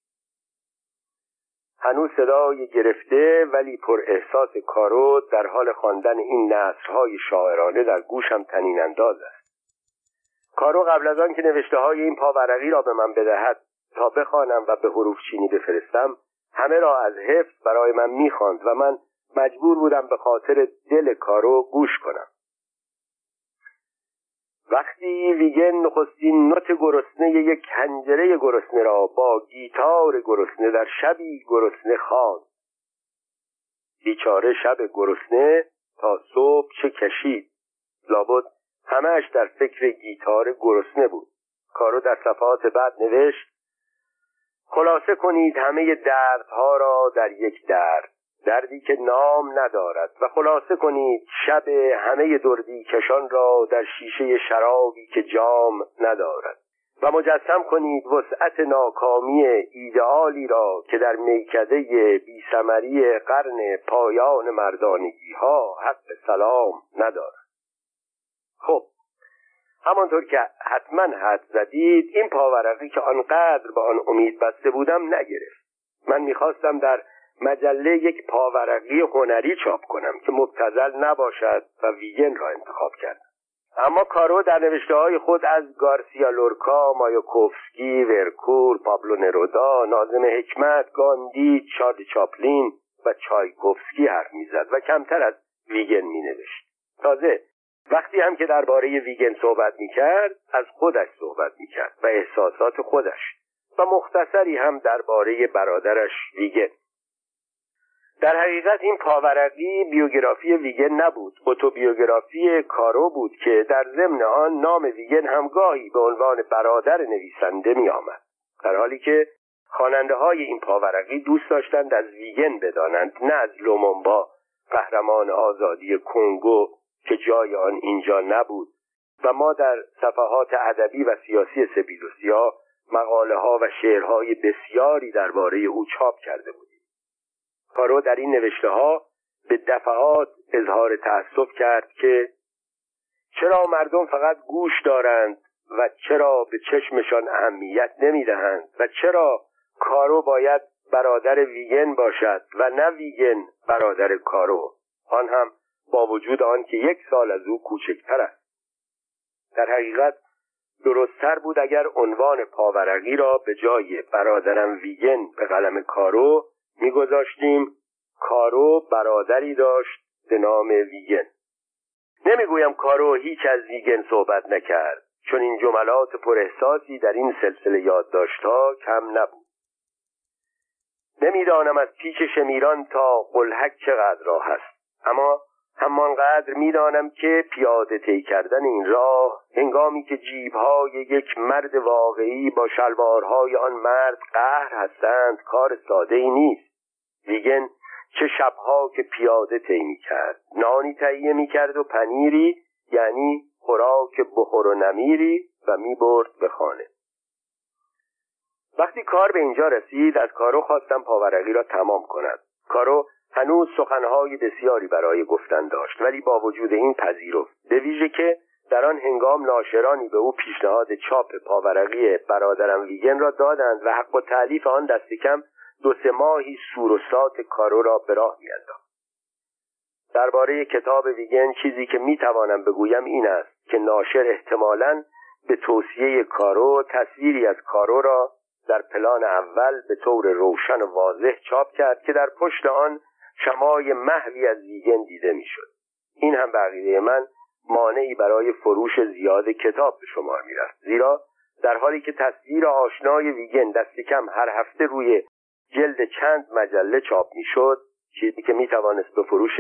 هنوز صدای گرفته ولی پر احساس کارو در حال خواندن این نثرهای شاعرانه در گوشم طنین انداز است. کارو قبل از آن که نوشته های این پاورقی را به من بدهد تا بخوانم و به حروف چینی بفرستم، همه را از حفظ برای من میخواند و من مجبور بودم به خاطر دل کارو گوش کنم. وقتی ویگن نخستین نوت گرسنه یک حنجره گرسنه را با گیتار گرسنه در شبی گرسنه خواند، بیچاره شب گرسنه تا صبح چه کشید. لابد همه‌اش در فکر گیتار گرسنه بود. کارو در صفحات بعد نوشت: خلاصه کنید همه دردها را در یک درد، دردی که نام ندارد، و خلاصه کنید شب همه دردی کشان را در شیشه شرابی که جام ندارد، و مجسم کنید وسعت ناکامی ایدئالی را که در میکده بی‌ثمری قرن پایان مردانگی ها حق سلام ندارد. خب، همانطور که حتما حد زدید، این پاورقی که آنقدر به آن امید بسته بودم نگرفت. من میخواستم در مجله یک پاورقی هنری چاپ کنم که مبتذل نباشد و ویگن را انتخاب کرد. اما کارو در نوشته‌های خود از گارسیا لورکا، مایاکوفسکی، ورکور، پابلو نرودا، ناظم حکمت، گاندی، چارلی چاپلین و چایکوفسکی حرف میزد و کمتر از ویگن مینوشت. تازه وقتی هم که درباره ویگن صحبت میکرد، از خودش صحبت میکرد و احساسات خودش، و مختصری هم درباره برادرش ویگن. در حقیقت این پاورقی بیوگرافی ویگن نبود، اتوبیوگرافی کارو بود که در ضمن آن نام ویگن هم گاهی به عنوان برادر نویسنده می آمد. در حالی که خواننده های این پاورقی دوست داشتند از ویگن بدانند، نه از لومومبا، قهرمان آزادی کنگو که جای آن اینجا نبود. و ما در صفحات ادبی و سیاسی سپید و سیاه مقاله ها و شعرهای بسیاری درباره او چاپ کرده بودیم. کارو در این نوشته ها به دفعات اظهار تأسف کرد که چرا مردم فقط گوش دارند و چرا به چشمشان اهمیت نمیدهند و چرا کارو باید برادر ویگن باشد و نه ویگن برادر کارو، آن هم با وجود آن که 1 سال از او کوچکتر است. در حقیقت درست‌تر بود اگر عنوان پاورقی را به جای برادرم ویگن به قلم کارو می‌گذاشتیم کارو برادری داشت به نام ویگن. نمی‌گویم کارو هیچ از ویگن صحبت نکرد، چون این جملات پراحساسی در این سلسله یادداشت‌ها کم نبود. نمی‌دانم از پیچ شمیران تا قلهک چقدر راه است، اما همانقدر می‌دانم که پیاده طی کردن این راه هنگامی که جیب‌های یک مرد واقعی با شلوارهای آن مرد قهر هستند کار ساده‌ای نیست. ویگن چه شب‌ها که پیاده طی می‌کرد، نانی تهیه می‌کرد و پنیری، یعنی خوراک بخور و نمیری، و می‌برد به خانه. وقتی کار به اینجا رسید از کارو خواستم پاورقی را تمام کند. کارو هنوز سخنهای بسیاری برای گفتن داشت، ولی با وجود این پذیرفت، به ویژه که در آن هنگام ناشرانی به او پیشنهاد چاپ پاورقی برادرم ویگن را دادند و حق و تألیف آن دست کم 2-3 ماهی سور و سات کارو را به راه می‌انداخت. درباره کتاب ویگن چیزی که می‌توانم بگویم این است که ناشر احتمالاً به توصیه کارو تصویری از کارو را در پلان اول به طور روشن و واضح چاپ کرد که در پشت آن شمای محوی از ویگن دیده میشد. این هم به عقیده من مانعی برای فروش زیاد کتاب به شمار می‌رفت، زیرا در حالی که تصویر آشنای ویگن دست کم هر هفته روی جلد چند مجله چاپ میشد، چیزی که میتوانست به فروش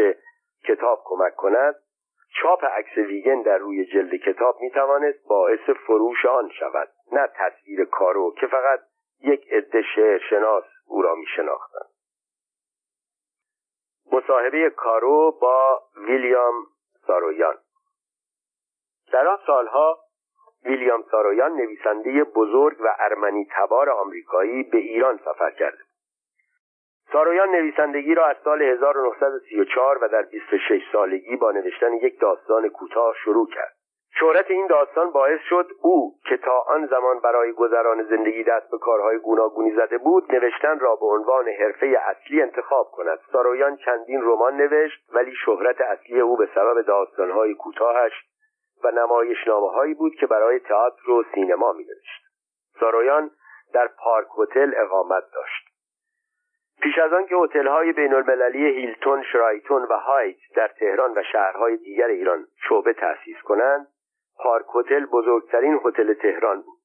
کتاب کمک کند، چاپ عکس ویگن در روی جلد کتاب میتوانست باعث فروش آن شود، نه تصویر کارو که فقط یک عده شعرشناس او را میشناختند. مصاحبه کارو با ویلیام سارویان. در آن سالها ویلیام سارویان نویسنده بزرگ و ارمنی تبار آمریکایی به ایران سفر کرده. سارویان نویسندگی را از سال 1934 و در 26 سالگی با نوشتن یک داستان کوتاه شروع کرد. شهرت این داستان باعث شد او که تا آن زمان برای گذران زندگی دست به کارهای گوناگونی زده بود، نوشتن را به عنوان حرفه اصلی انتخاب کند. سارویان چندین رمان نوشت، ولی شهرت اصلی او به سبب داستانهای کوتاهش و نمایشنامه‌هایی بود که برای تئاتر و سینما می‌نوشت. سارویان در پارک هتل اقامت داشت. پیش از آن که هتل‌های بین‌المللی هیلتون، شرایتون و هایت در تهران و شهرهای دیگر ایران شعبه تأسیس کنند، پارک هتل بزرگترین هتل تهران بود.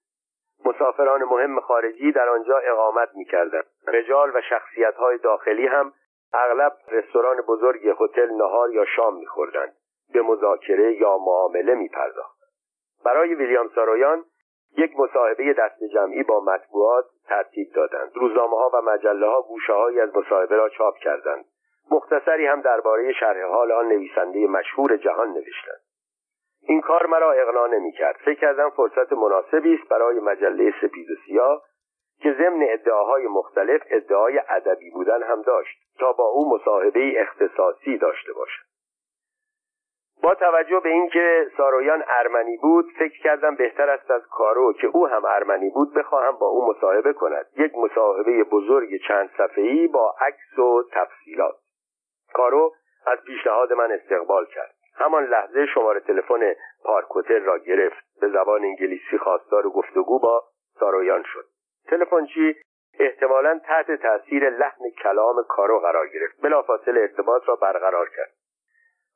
مسافران مهم خارجی در آنجا اقامت می‌کردند. رجال و شخصیت‌های داخلی هم اغلب رستوران بزرگ هتل نهار یا شام می‌خوردند، به مذاکره یا معامله می‌پرداختند. برای ویلیام سارویان یک مصاحبه دست جمعی با مطبوعات ترتیب دادند. روزنامه‌ها و مجله‌ها گوشه‌هایی از مصاحبه را چاپ کردند. مختصری هم درباره شرح حال آن نویسنده مشهور جهان نوشتند. این کار مرا اقناع نمی‌کرد. فکر کردم فرصت مناسبی است برای مجله سپید و سیاه که ضمن ادعاهای مختلف ادعای ادبی بودن هم داشت، تا با او مصاحبه اختصاصی داشته باشد. با توجه به اینکه سارویان ارمنی بود، فکر کردم بهتر است از کارو که او هم ارمنی بود بخواهم با او مصاحبه کند. یک مصاحبه بزرگ چند صفحه‌ای با عکس و تفصیلات. کارو از پیشنهاد من استقبال کرد. همان لحظه شماره تلفن پارک هتل را گرفت، به زبان انگلیسی خواستار گفتگو با سارویان شد. تلفنچی احتمالاً تحت تأثیر لحن کلام کارو قرار گرفت. بلافاصله ارتباط را برقرار کرد.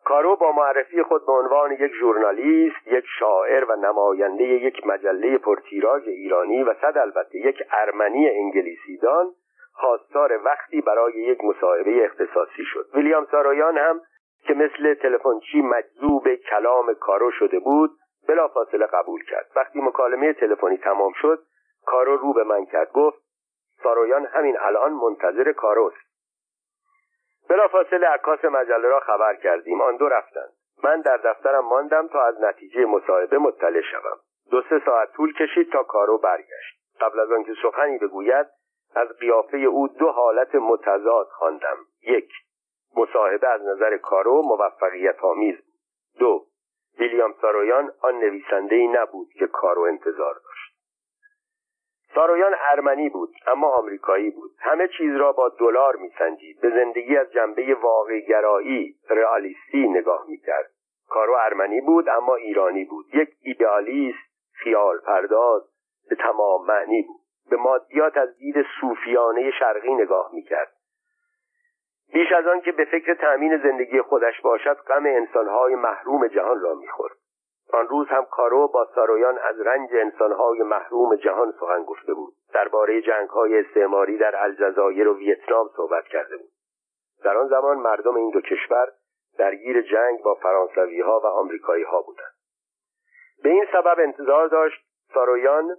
کارو با معرفی خود به عنوان یک ژورنالیست، یک شاعر و نماینده یک مجله پرتیراژ ایرانی و صد البته یک ارمنی انگلیسی‌دان، خواستار وقتی برای یک مصاحبه اختصاصی شد. ویلیام سارویان هم که مثل تلفنچی مجذوب کلام کارو شده بود، بلافاصله قبول کرد. وقتی مکالمه تلفنی تمام شد، کارو رو به من کرد، گفت سارویان همین الان منتظر کاروست. بلافاصله عکاس مجله را خبر کردیم. آن دو رفتند. من در دفترم ماندم تا از نتیجه مصاحبه مطلع شوم. 2-3 ساعت طول کشید تا کارو برگشت. قبل از آنکه سخنی بگوید از قیافه او دو حالت متضاد خواندم. یک، مصاحبه از نظر کارو موفقیت آمیز. دو، ویلیام سارویان آن نویسنده‌ای نبود که کارو انتظار داشت. سارویان ارمنی بود اما آمریکایی بود. همه چیز را با دلار می‌سنجید. به زندگی از جنبه واقع‌گرایی، رئالیستی نگاه می‌کرد. کارو ارمنی بود اما ایرانی بود. یک ایدئالیست، خیال پرداز به تمام معنی بود. به مادیات از دید صوفیانه شرقی نگاه می‌کرد. بیش از آن که به فکر تأمین زندگی خودش باشد، غم انسان‌های محروم جهان را می‌خورد. آن روز هم کارو با سارویان از رنج انسان‌های محروم جهان سخن گفته بود. درباره جنگ‌های استعماری در الجزایر و ویتنام صحبت کرده بود. در آن زمان مردم این دو کشور درگیر جنگ با فرانسوی‌ها و آمریکایی‌ها بودند. به این سبب انتظار داشت سارویان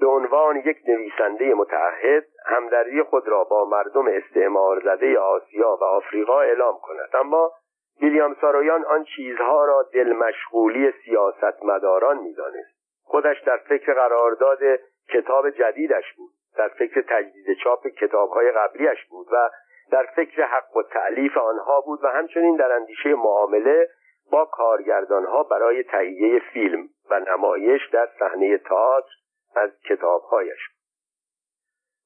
به عنوان یک نویسنده متعهد همدردی خود را با مردم استعمارزده آسیا و آفریقا اعلام کند. اما ویلیام سارویان آن چیزها را دلمشغولی سیاستمداران می‌دانست. خودش در فکر قرارداد کتاب جدیدش بود، در فکر تجدید چاپ کتاب‌های قبلیش بود و در فکر حق و تألیف آنها بود و همچنین در اندیشه معامله با کارگردانها برای تهیه فیلم و نمایش در صحنه تئاتر از کتابهایش.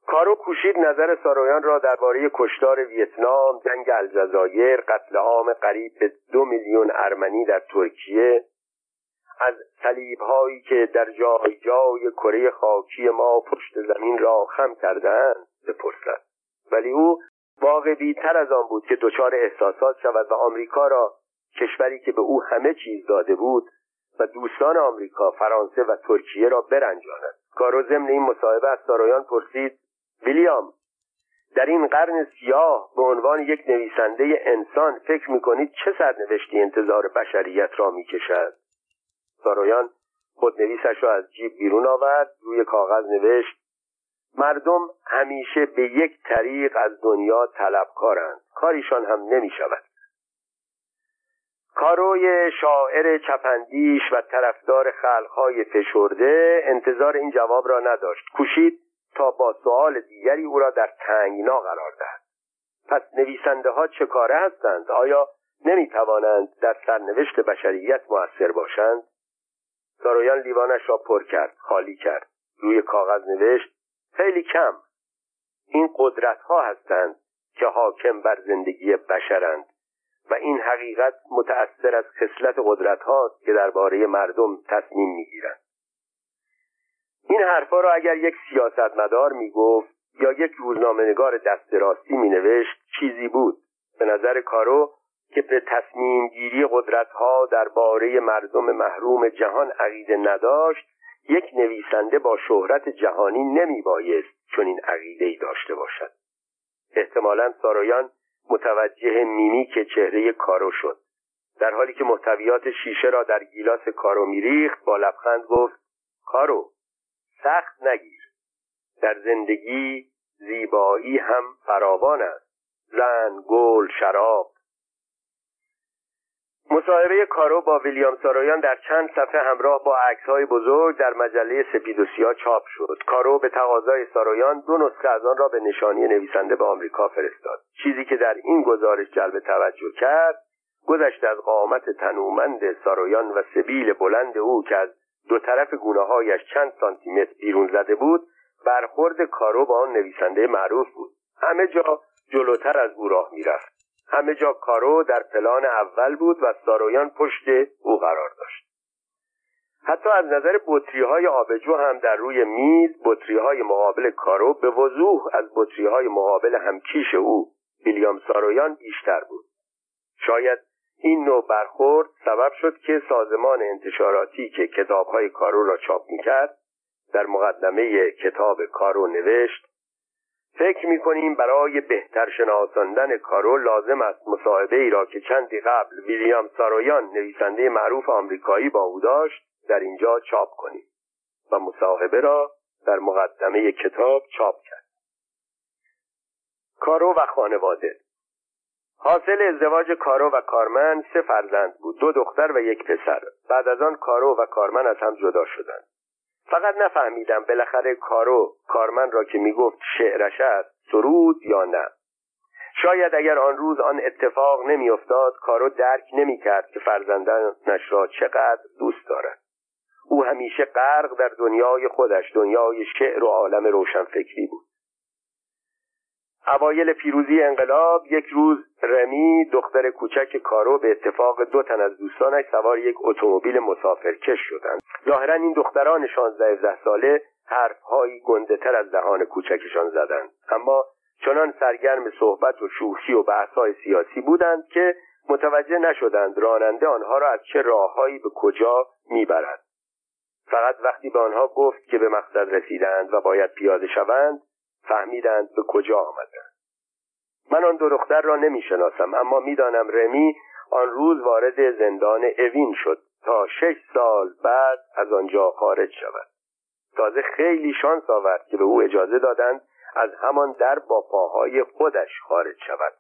کارو کوشید نظر سارویان را درباره کشتار ویتنام، جنگ الجزایر، قتل عام قریب 2 میلیون ارمنی در ترکیه، از صلیب‌هایی که در جای جای کره خاکی ما پشت زمین را خم کرده‌اند بپرسد. ولی او واقعی‌تر از آن بود که دچار احساسات شود و آمریکا را، کشوری که به او همه چیز داده بود، و دوستان آمریکا، فرانسه و ترکیه را برنجاند. کارو ضمن این مصاحبه از سارویان پرسید: ویلیام، در این قرن سیاه به عنوان یک نویسنده انسان فکر می‌کنید چه سرنوشتی انتظار بشریت را می‌کشد؟ سارویان خودنویسش را از جیب بیرون آورد، روی کاغذ نوشت: مردم همیشه به یک طریق از دنیا طلبکارند، کاریشان هم نمی‌شود. کاروی شاعر چپندیش و طرفدار خلق‌های فشرده انتظار این جواب را نداشت. کوشید تا با سؤال دیگری او را در تنگنا قرار دهد. پس نویسنده‌ها چه کاره هستند؟ آیا نمی‌توانند در سرنوشت بشریت مؤثر باشند؟ سارویان لیوانش را پر کرد، خالی کرد، روی کاغذ نوشت: خیلی کم. این قدرت‌ها هستند که حاکم بر زندگی بشرند و این حقیقت متأثر از خصلت قدرت هاست که درباره مردم تصمیم میگیرند. این حرفا را اگر یک سیاستمدار میگفت یا یک روزنامه‌نگار دست راستی مینوشت چیزی بود. به نظر کارو که به تصمیم گیری قدرت ها درباره مردم محروم جهان عقیده نداشت، یک نویسنده با شهرت جهانی نمیبایست چنین عقیده‌ای داشته باشد. احتمالاً سارویان متوجه مینی که چهره کارو شد. در حالی که محتویات شیشه را در گیلاس کارو میریخت، با لبخند گفت: کارو، سخت نگیر. در زندگی زیبایی هم فراوان است. زن، گل، شراب. مصاحبه کارو با ویلیام سارویان در چند صفحه همراه با عکس‌های بزرگ در مجله سپید و سیاه چاپ شد. کارو به تقاضای سارویان 2 نسخه از آن را به نشانی نویسنده به آمریکا فرستاد. چیزی که در این گزارش جلب توجه کرد، گذشت از قامت تنومند سارویان و سبیل بلند او که از دو طرف گونه‌هایش چند سانتی‌متر بیرون زده بود، برخورد کارو با آن نویسنده معروف بود. همه جا جلوتر از او راه می‌رفت. همه جا کارو در پلان اول بود و سارویان پشت او قرار داشت. حتی از نظر بطری‌های آبجو هم در روی میز بطری‌های مقابل کارو به وضوح از بطری‌های مقابل همکیش او ویلیام سارویان بیشتر بود. شاید این نوع برخورد سبب شد که سازمان انتشاراتی که کتاب‌های کارو را چاپ می‌کرد در مقدمه کتاب کارو نوشت: فکر می‌کنیم برای بهتر شناساندن کارو لازم است مصاحبه‌ای را که چندی قبل ویلیام سارویان، نویسنده معروف آمریکایی، با او داشت در اینجا چاپ کنیم. و مصاحبه را در مقدمه کتاب چاپ کرد. کارو و خانواده. حاصل ازدواج کارو و کارمن 3 فرزند بود، 2 دختر و 1 پسر. بعد از آن کارو و کارمن از هم جدا شدند. فقط نفهمیدم بالاخره کارو کارمن را که میگفت شعرش است سرود یا نه. شاید اگر آن روز آن اتفاق نمیافتاد کارو درک نمیکرد که فرزندانش را چقدر دوست دارد. او همیشه غرق در دنیای خودش، دنیای شعر و عالم روشنفکری بود. اوایل پیروزی انقلاب یک روز رمی دختر کوچک کارو به اتفاق دو تن از دوستانش سوار یک اتومبیل مسافرکش شدند. ظاهرا این دختران 16-17 ساله حرف‌های گنده‌تر از دهان کوچکشان زدند، اما چنان سرگرم صحبت و شوخی و بحث‌های سیاسی بودند که متوجه نشدند راننده آنها را از چه راههایی به کجا میبرد. فقط وقتی به آنها گفت که به مقصد رسیدند و باید پیاده شوند فهمیدند به کجا آمدند. من آن دو دختر را نمی شناسم، اما می دانم رمی آن روز وارد زندان اوین شد تا 6 سال بعد از آنجا خارج شود. تازه خیلی شانس آورد که به او اجازه دادند از همان در با پاهای خودش خارج شود.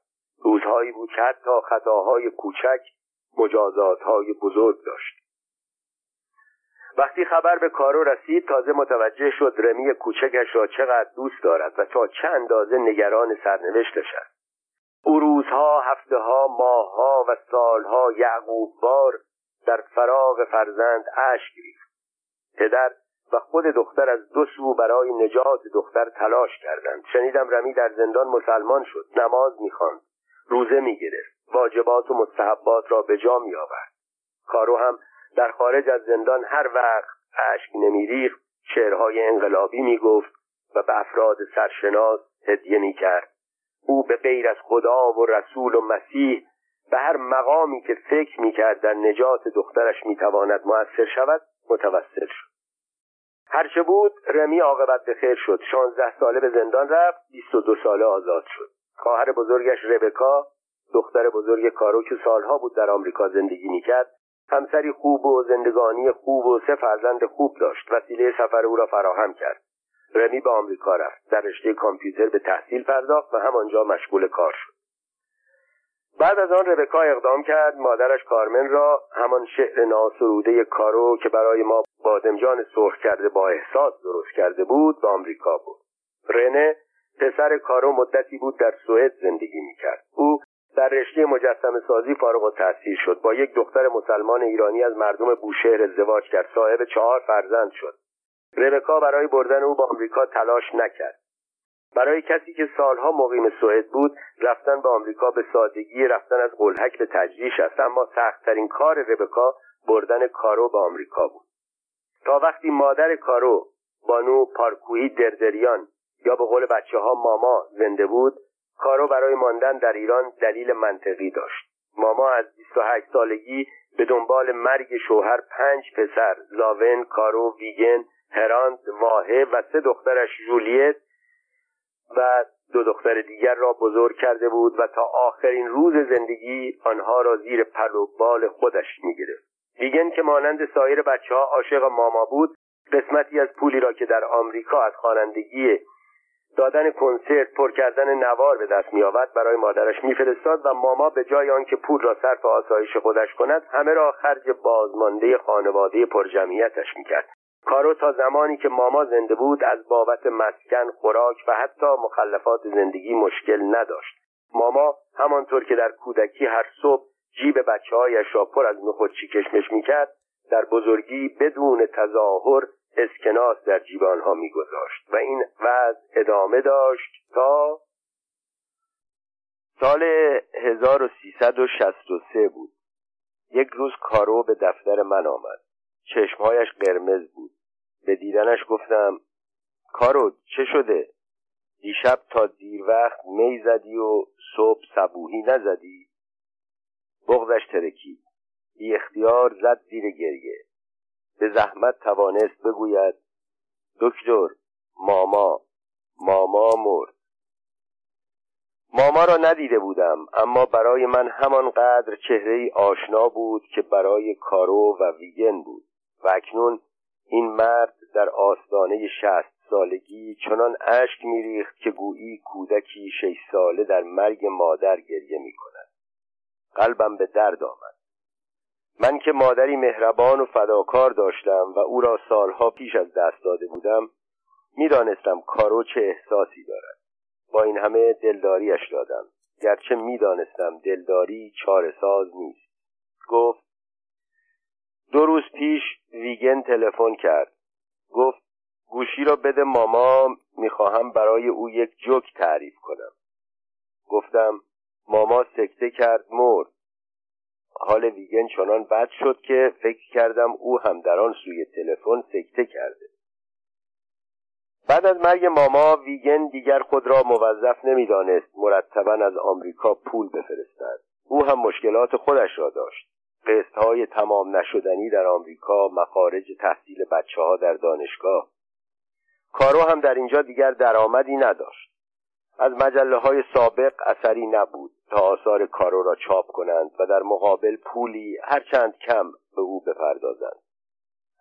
روزهایی بود که حتی خطاهای کوچک مجازاتهای بزرگ داشت. وقتی خبر به کارو رسید تازه متوجه شد رمی کوچکش را چقدر دوست دارد و تا چه اندازه نگران سرنوشتش است. او روزها، هفته‌ها، ماه‌ها و سالها یعقوب بار در فراق فرزند اشک ریخت. پدر و خود دختر از دو سو برای نجات دختر تلاش کردند. شنیدم رمی در زندان مسلمان شد، نماز می‌خواند، روزه می‌گرفت، واجبات و مستحبات را به جا می‌آورد. کارو هم در خارج از زندان هر وقت اشک نمیریخت شعرهای انقلابی میگفت و به افراد سرشناس هدیه میکرد. او به غیر از خدا و رسول و مسیح به هر مقامی که فکر میکرد در نجات دخترش میتواند مؤثر شود متوسل شد. هرچه بود رمی عاقبت به خیر شد. 16 ساله به زندان رفت، 22 ساله آزاد شد. خواهر بزرگش ربکا، دختر بزرگ کارو که سالها بود در آمریکا زندگی میکرد، همسری خوب و زندگانی خوب و 3 فرزند خوب داشت. وسیله سفر او را فراهم کرد. رمی به آمریکا رفت، در رشته کامپیوتر به تحصیل پرداخت و همانجا مشغول کار شد. بعد از آن ربکا اقدام کرد. مادرش کارمن را همان شعر ناسروده کارو که برای ما بادمجان سرخ کرده با احساس درست کرده بود به آمریکا بود. رنه پسر کارو مدتی بود در سوئد زندگی می‌کرد. او در رشته مجسمه‌سازی فارغ التحصیل شد. با یک دختر مسلمان ایرانی از مردم بوشهر ازدواج کرد. صاحب 4 فرزند شد. ربکا برای بردن او به آمریکا تلاش نکرد. برای کسی که سالها مقیم سوئد بود رفتن به آمریکا به سادگی رفتن از قلهک به تجریش است، اما سخت‌ترین کار ربکا بردن کارو به آمریکا بود. تا وقتی مادر کارو بانو پارکویی دردریان یا به قول بچه‌ها ماما زنده بود، کارو برای ماندن در ایران دلیل منطقی داشت. ماما از 28 سالگی به دنبال مرگ شوهر 5 پسر، زاون، کارو، ویگن، هراند، واهه و 3 دخترش جولیت و 2 دختر دیگر را بزرگ کرده بود و تا آخرین روز زندگی آنها را زیر پر و بال خودش می‌گرفت. ویگن که مانند سایر بچه‌ها عاشق ماما بود، قسمتی از پولی را که در آمریکا از خوانندگی دادن کنسرت، پر کردن نوار به دست می‌آورد برای مادرش می‌فرستاد و ماما به جای آنکه پول را صرف آسایش خودش کند، همه را خرج بازمانده خانواده پرجمعیتش می‌کرد. کارو تا زمانی که ماما زنده بود از بابت مسکن، خوراک و حتی مخلفات زندگی مشکل نداشت. ماما همانطور که در کودکی هر صبح جیب بچه‌هایش را پر از نخودچی کشمش می‌کرد، در بزرگی بدون تظاهر اسکناس در جیب آنها می‌گذاشت و این وضع ادامه داشت تا سال 1363 بود. یک روز کارو به دفتر من آمد. چشمهایش قرمز بود. به دیدنش گفتم کارو چه شده؟ دیشب تا دیر وقت می زدی و صبح صبوحی نزدی؟ بغضش ترکید. بی اختیار زد زیر گریه. به زحمت توانست بگوید دکتر ماما مرد. ماما را ندیده بودم، اما برای من همانقدر چهره‌ای آشنا بود که برای کارو و ویگن بود و اکنون این مرد در آستانه 60 سالگی چنان اشک میریخت که گویی کودکی 6 ساله در مرگ مادر گریه میکند. قلبم به درد آمد. من که مادری مهربان و فداکار داشتم و او را سالها پیش از دست داده بودم، میدانستم کارو چه احساسی دارد. با این همه دلداریش دادم، گرچه میدانستم دلداری چاره ساز نیست. گفت 2 روز پیش ویگن تلفن کرد. گفت گوشی را بده ماما، میخواهم برای او یک جوک تعریف کنم. گفتم ماما سکته کرد مرد. حال ویگن چنان بد شد که فکر کردم او هم در آن سوی تلفن سکته کرده. بعد از مرگ ماما ویگن دیگر خود را موظف نمیدانست مرتباً از آمریکا پول بفرستد. او هم مشکلات خودش را داشت. قسط‌های تمام نشدنی در آمریکا، مخارج تحصیل بچه‌ها در دانشگاه. کارو هم در اینجا دیگر درآمدی نداشت. از مجله‌های سابق اثری نبود تا آثار کارو را چاپ کنند و در مقابل پولی هرچند کم به او بپردازند.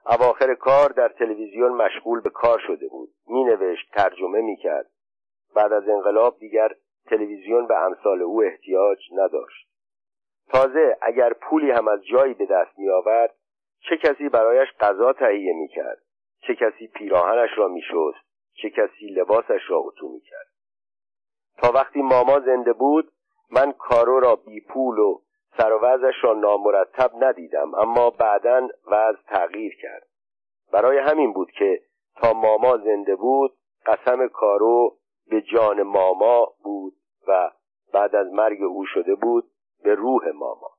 اواخر کار در تلویزیون مشغول به کار شده بود. مینوشت، ترجمه میکرد. بعد از انقلاب دیگر تلویزیون به امثال او احتیاج نداشت. تازه اگر پولی هم از جایی به دست می‌آورد، چه کسی برایش غذا تهیه میکرد، چه کسی پیراهنش را میشست، چه کسی لباسش را اتو میکرد. تا وقتی ماما زنده بود من کارو را بی پول و سر و وضعش را نامرتب ندیدم، اما بعداً وضع تغییر کرد. برای همین بود که تا ماما زنده بود قسم کارو به جان ماما بود و بعد از مرگ او شده بود به روح ماما.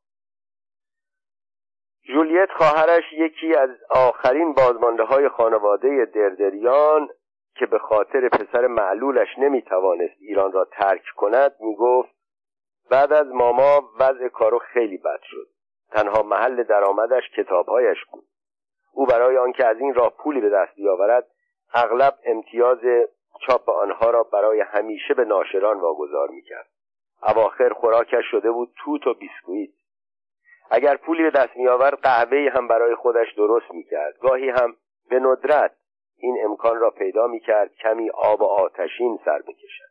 جولیت خواهرش یکی از آخرین بازمانده‌های خانواده دردریان که به خاطر پسر معلولش نمیتوانست ایران را ترک کند میگفت بعد از ماما وضع کارو خیلی بد شد. تنها محل درآمدش کتابهایش بود. او برای آنکه از این راه پولی به دست بیاورد اغلب امتیاز چاپ آنها را برای همیشه به ناشران واگذار میکرد. اواخر خوراکش شده بود توت و بیسکویت. اگر پولی به دست می‌آورد قهوه‌ای هم برای خودش درست می‌کرد. گاهی هم به ندرت این امکان را پیدا می‌کرد کمی آب و آتشین سر بکشد.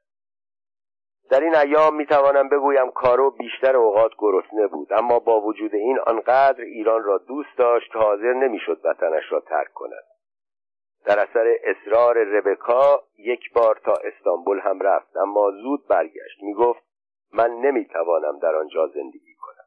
در این ایام می‌توانم بگویم کارو بیشتر اوقات گرسنه بود، اما با وجود این آنقدر ایران را دوست داشت که حاضر نمی‌شد وطنش را ترک کند. در اثر اصرار ربکا یک بار تا استانبول هم رفت، اما زود برگشت. می‌گفت من نمیتوانم در آنجا زندگی کنم.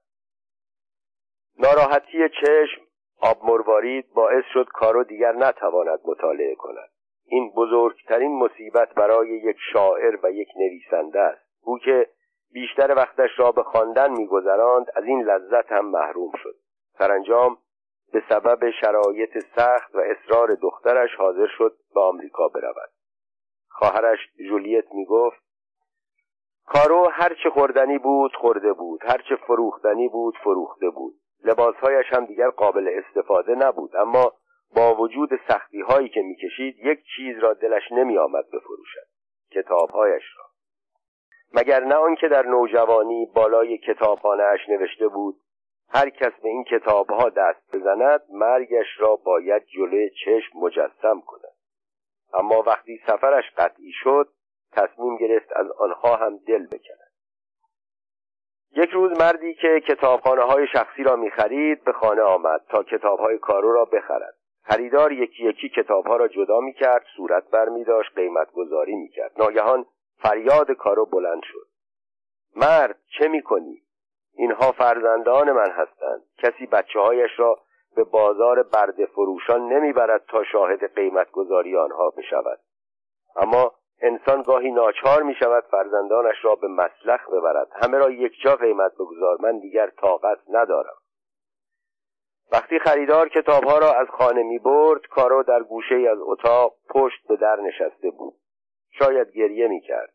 ناراحتی چشم، آب مروارید باعث شد کارو دیگر نتواند مطالعه کند. این بزرگترین مصیبت برای یک شاعر و یک نویسنده است. او که بیشتر وقتش را به خواندن می‌گذراند از این لذت هم محروم شد. سرانجام به سبب شرایط سخت و اصرار دخترش حاضر شد به آمریکا برود. خواهرش جولیت میگفت کارو هرچه خوردنی بود خورده بود، هرچه فروختنی بود فروخته بود. لباسهایش هم دیگر قابل استفاده نبود، اما با وجود سختی هایی که میکشید یک چیز را دلش نمی آمد بفروشد، کتابهایش را. مگر نه آنکه در نوجوانی بالای کتابخانه‌اش نوشته بود هر کس به این کتابها دست بزند مرگش را باید جلوی چشم مجسم کند. اما وقتی سفرش قطعی شد تصمیم گرفت از آنها هم دل بکند. یک روز مردی که کتابخانه‌های شخصی را می‌خرید به خانه آمد تا کتاب‌های کارو را بخرد. خریدار یکی یکی کتاب‌ها را جدا می‌کرد، صورت برمی‌داشت، قیمت‌گذاری می‌کرد. ناگهان فریاد کارو بلند شد. مرد چه می‌کنی؟ اینها فرزندان من هستند. کسی بچه‌هایش را به بازار برده فروشان نمی‌برد تا شاهد قیمت‌گذاری آنها بشود. اما انسان گاهی ناچار می شود فرزندانش را به مسلخ ببرد. همه را یک جا قیمت بگذار، من دیگر طاقت ندارم. وقتی خریدار کتابها را از خانه می برد کارو در گوشه از اتاق پشت به در نشسته بود. شاید گریه می کرد.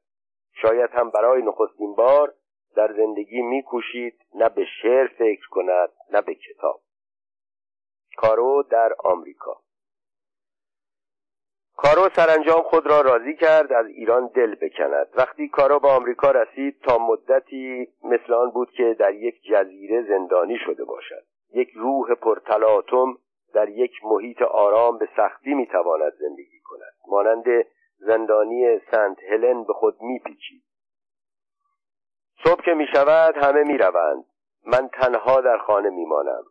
شاید هم برای نخستین بار در زندگی می کوشید نه به شعر فکر کند نه به کتاب. کارو در آمریکا. کارو سرانجام خود را راضی کرد از ایران دل بکند. وقتی کارو به آمریکا رسید تا مدتی مثل آن بود که در یک جزیره زندانی شده باشد. یک روح پرتلاطم در یک محیط آرام به سختی میتواند زندگی کند. مانند زندانی سنت هلن به خود میپیچید. صبح که میشود همه میروند. من تنها در خانه میمانم.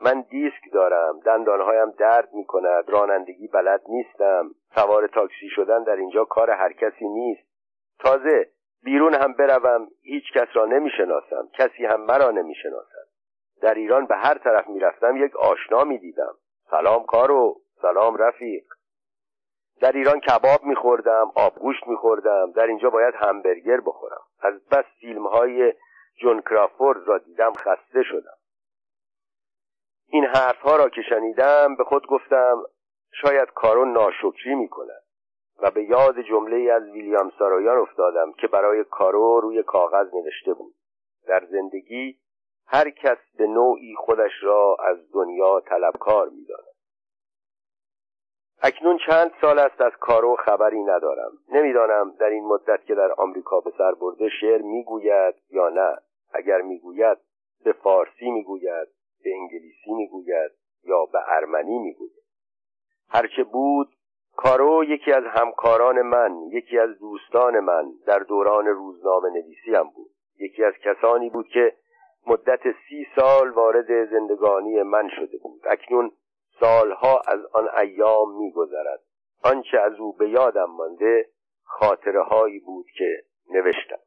من دیسک دارم، دندانهایم درد می کند، رانندگی بلد نیستم، سوار تاکسی شدن در اینجا کار هر کسی نیست. تازه بیرون هم بروم هیچ کس را نمی شناسم، کسی هم مرا نمی شناسد. در ایران به هر طرف می رفتم یک آشنا می دیدم. سلام کارو، سلام رفیق. در ایران کباب می خوردم، آبگوشت می خوردم، در اینجا باید همبرگر بخورم. از بس فیلم های جون کرافورد را دیدم خسته شدم. این حرف ها را که شنیدم به خود گفتم شاید کارو ناشکری می کند و به یاد جمله از ویلیام سارویان افتادم که برای کارو روی کاغذ نوشته بود: در زندگی هر کس به نوعی خودش را از دنیا طلبکار می داند. اکنون چند سال است از کارو خبری ندارم. نمیدانم در این مدت که در آمریکا به سر برده شعر میگوید یا نه. اگر میگوید به فارسی میگوید، به انگلیسی میگوید یا به ارمنی میگوید. هرچه بود کارو یکی از همکاران من، یکی از دوستان من در دوران روزنامه نویسی هم بود. یکی از کسانی بود که مدت 30 سال وارد زندگانی من شده بود. اکنون سالها از آن ایام می‌گذرد. آنچه از او به یادم مانده خاطره‌هایی بود که نوشتم.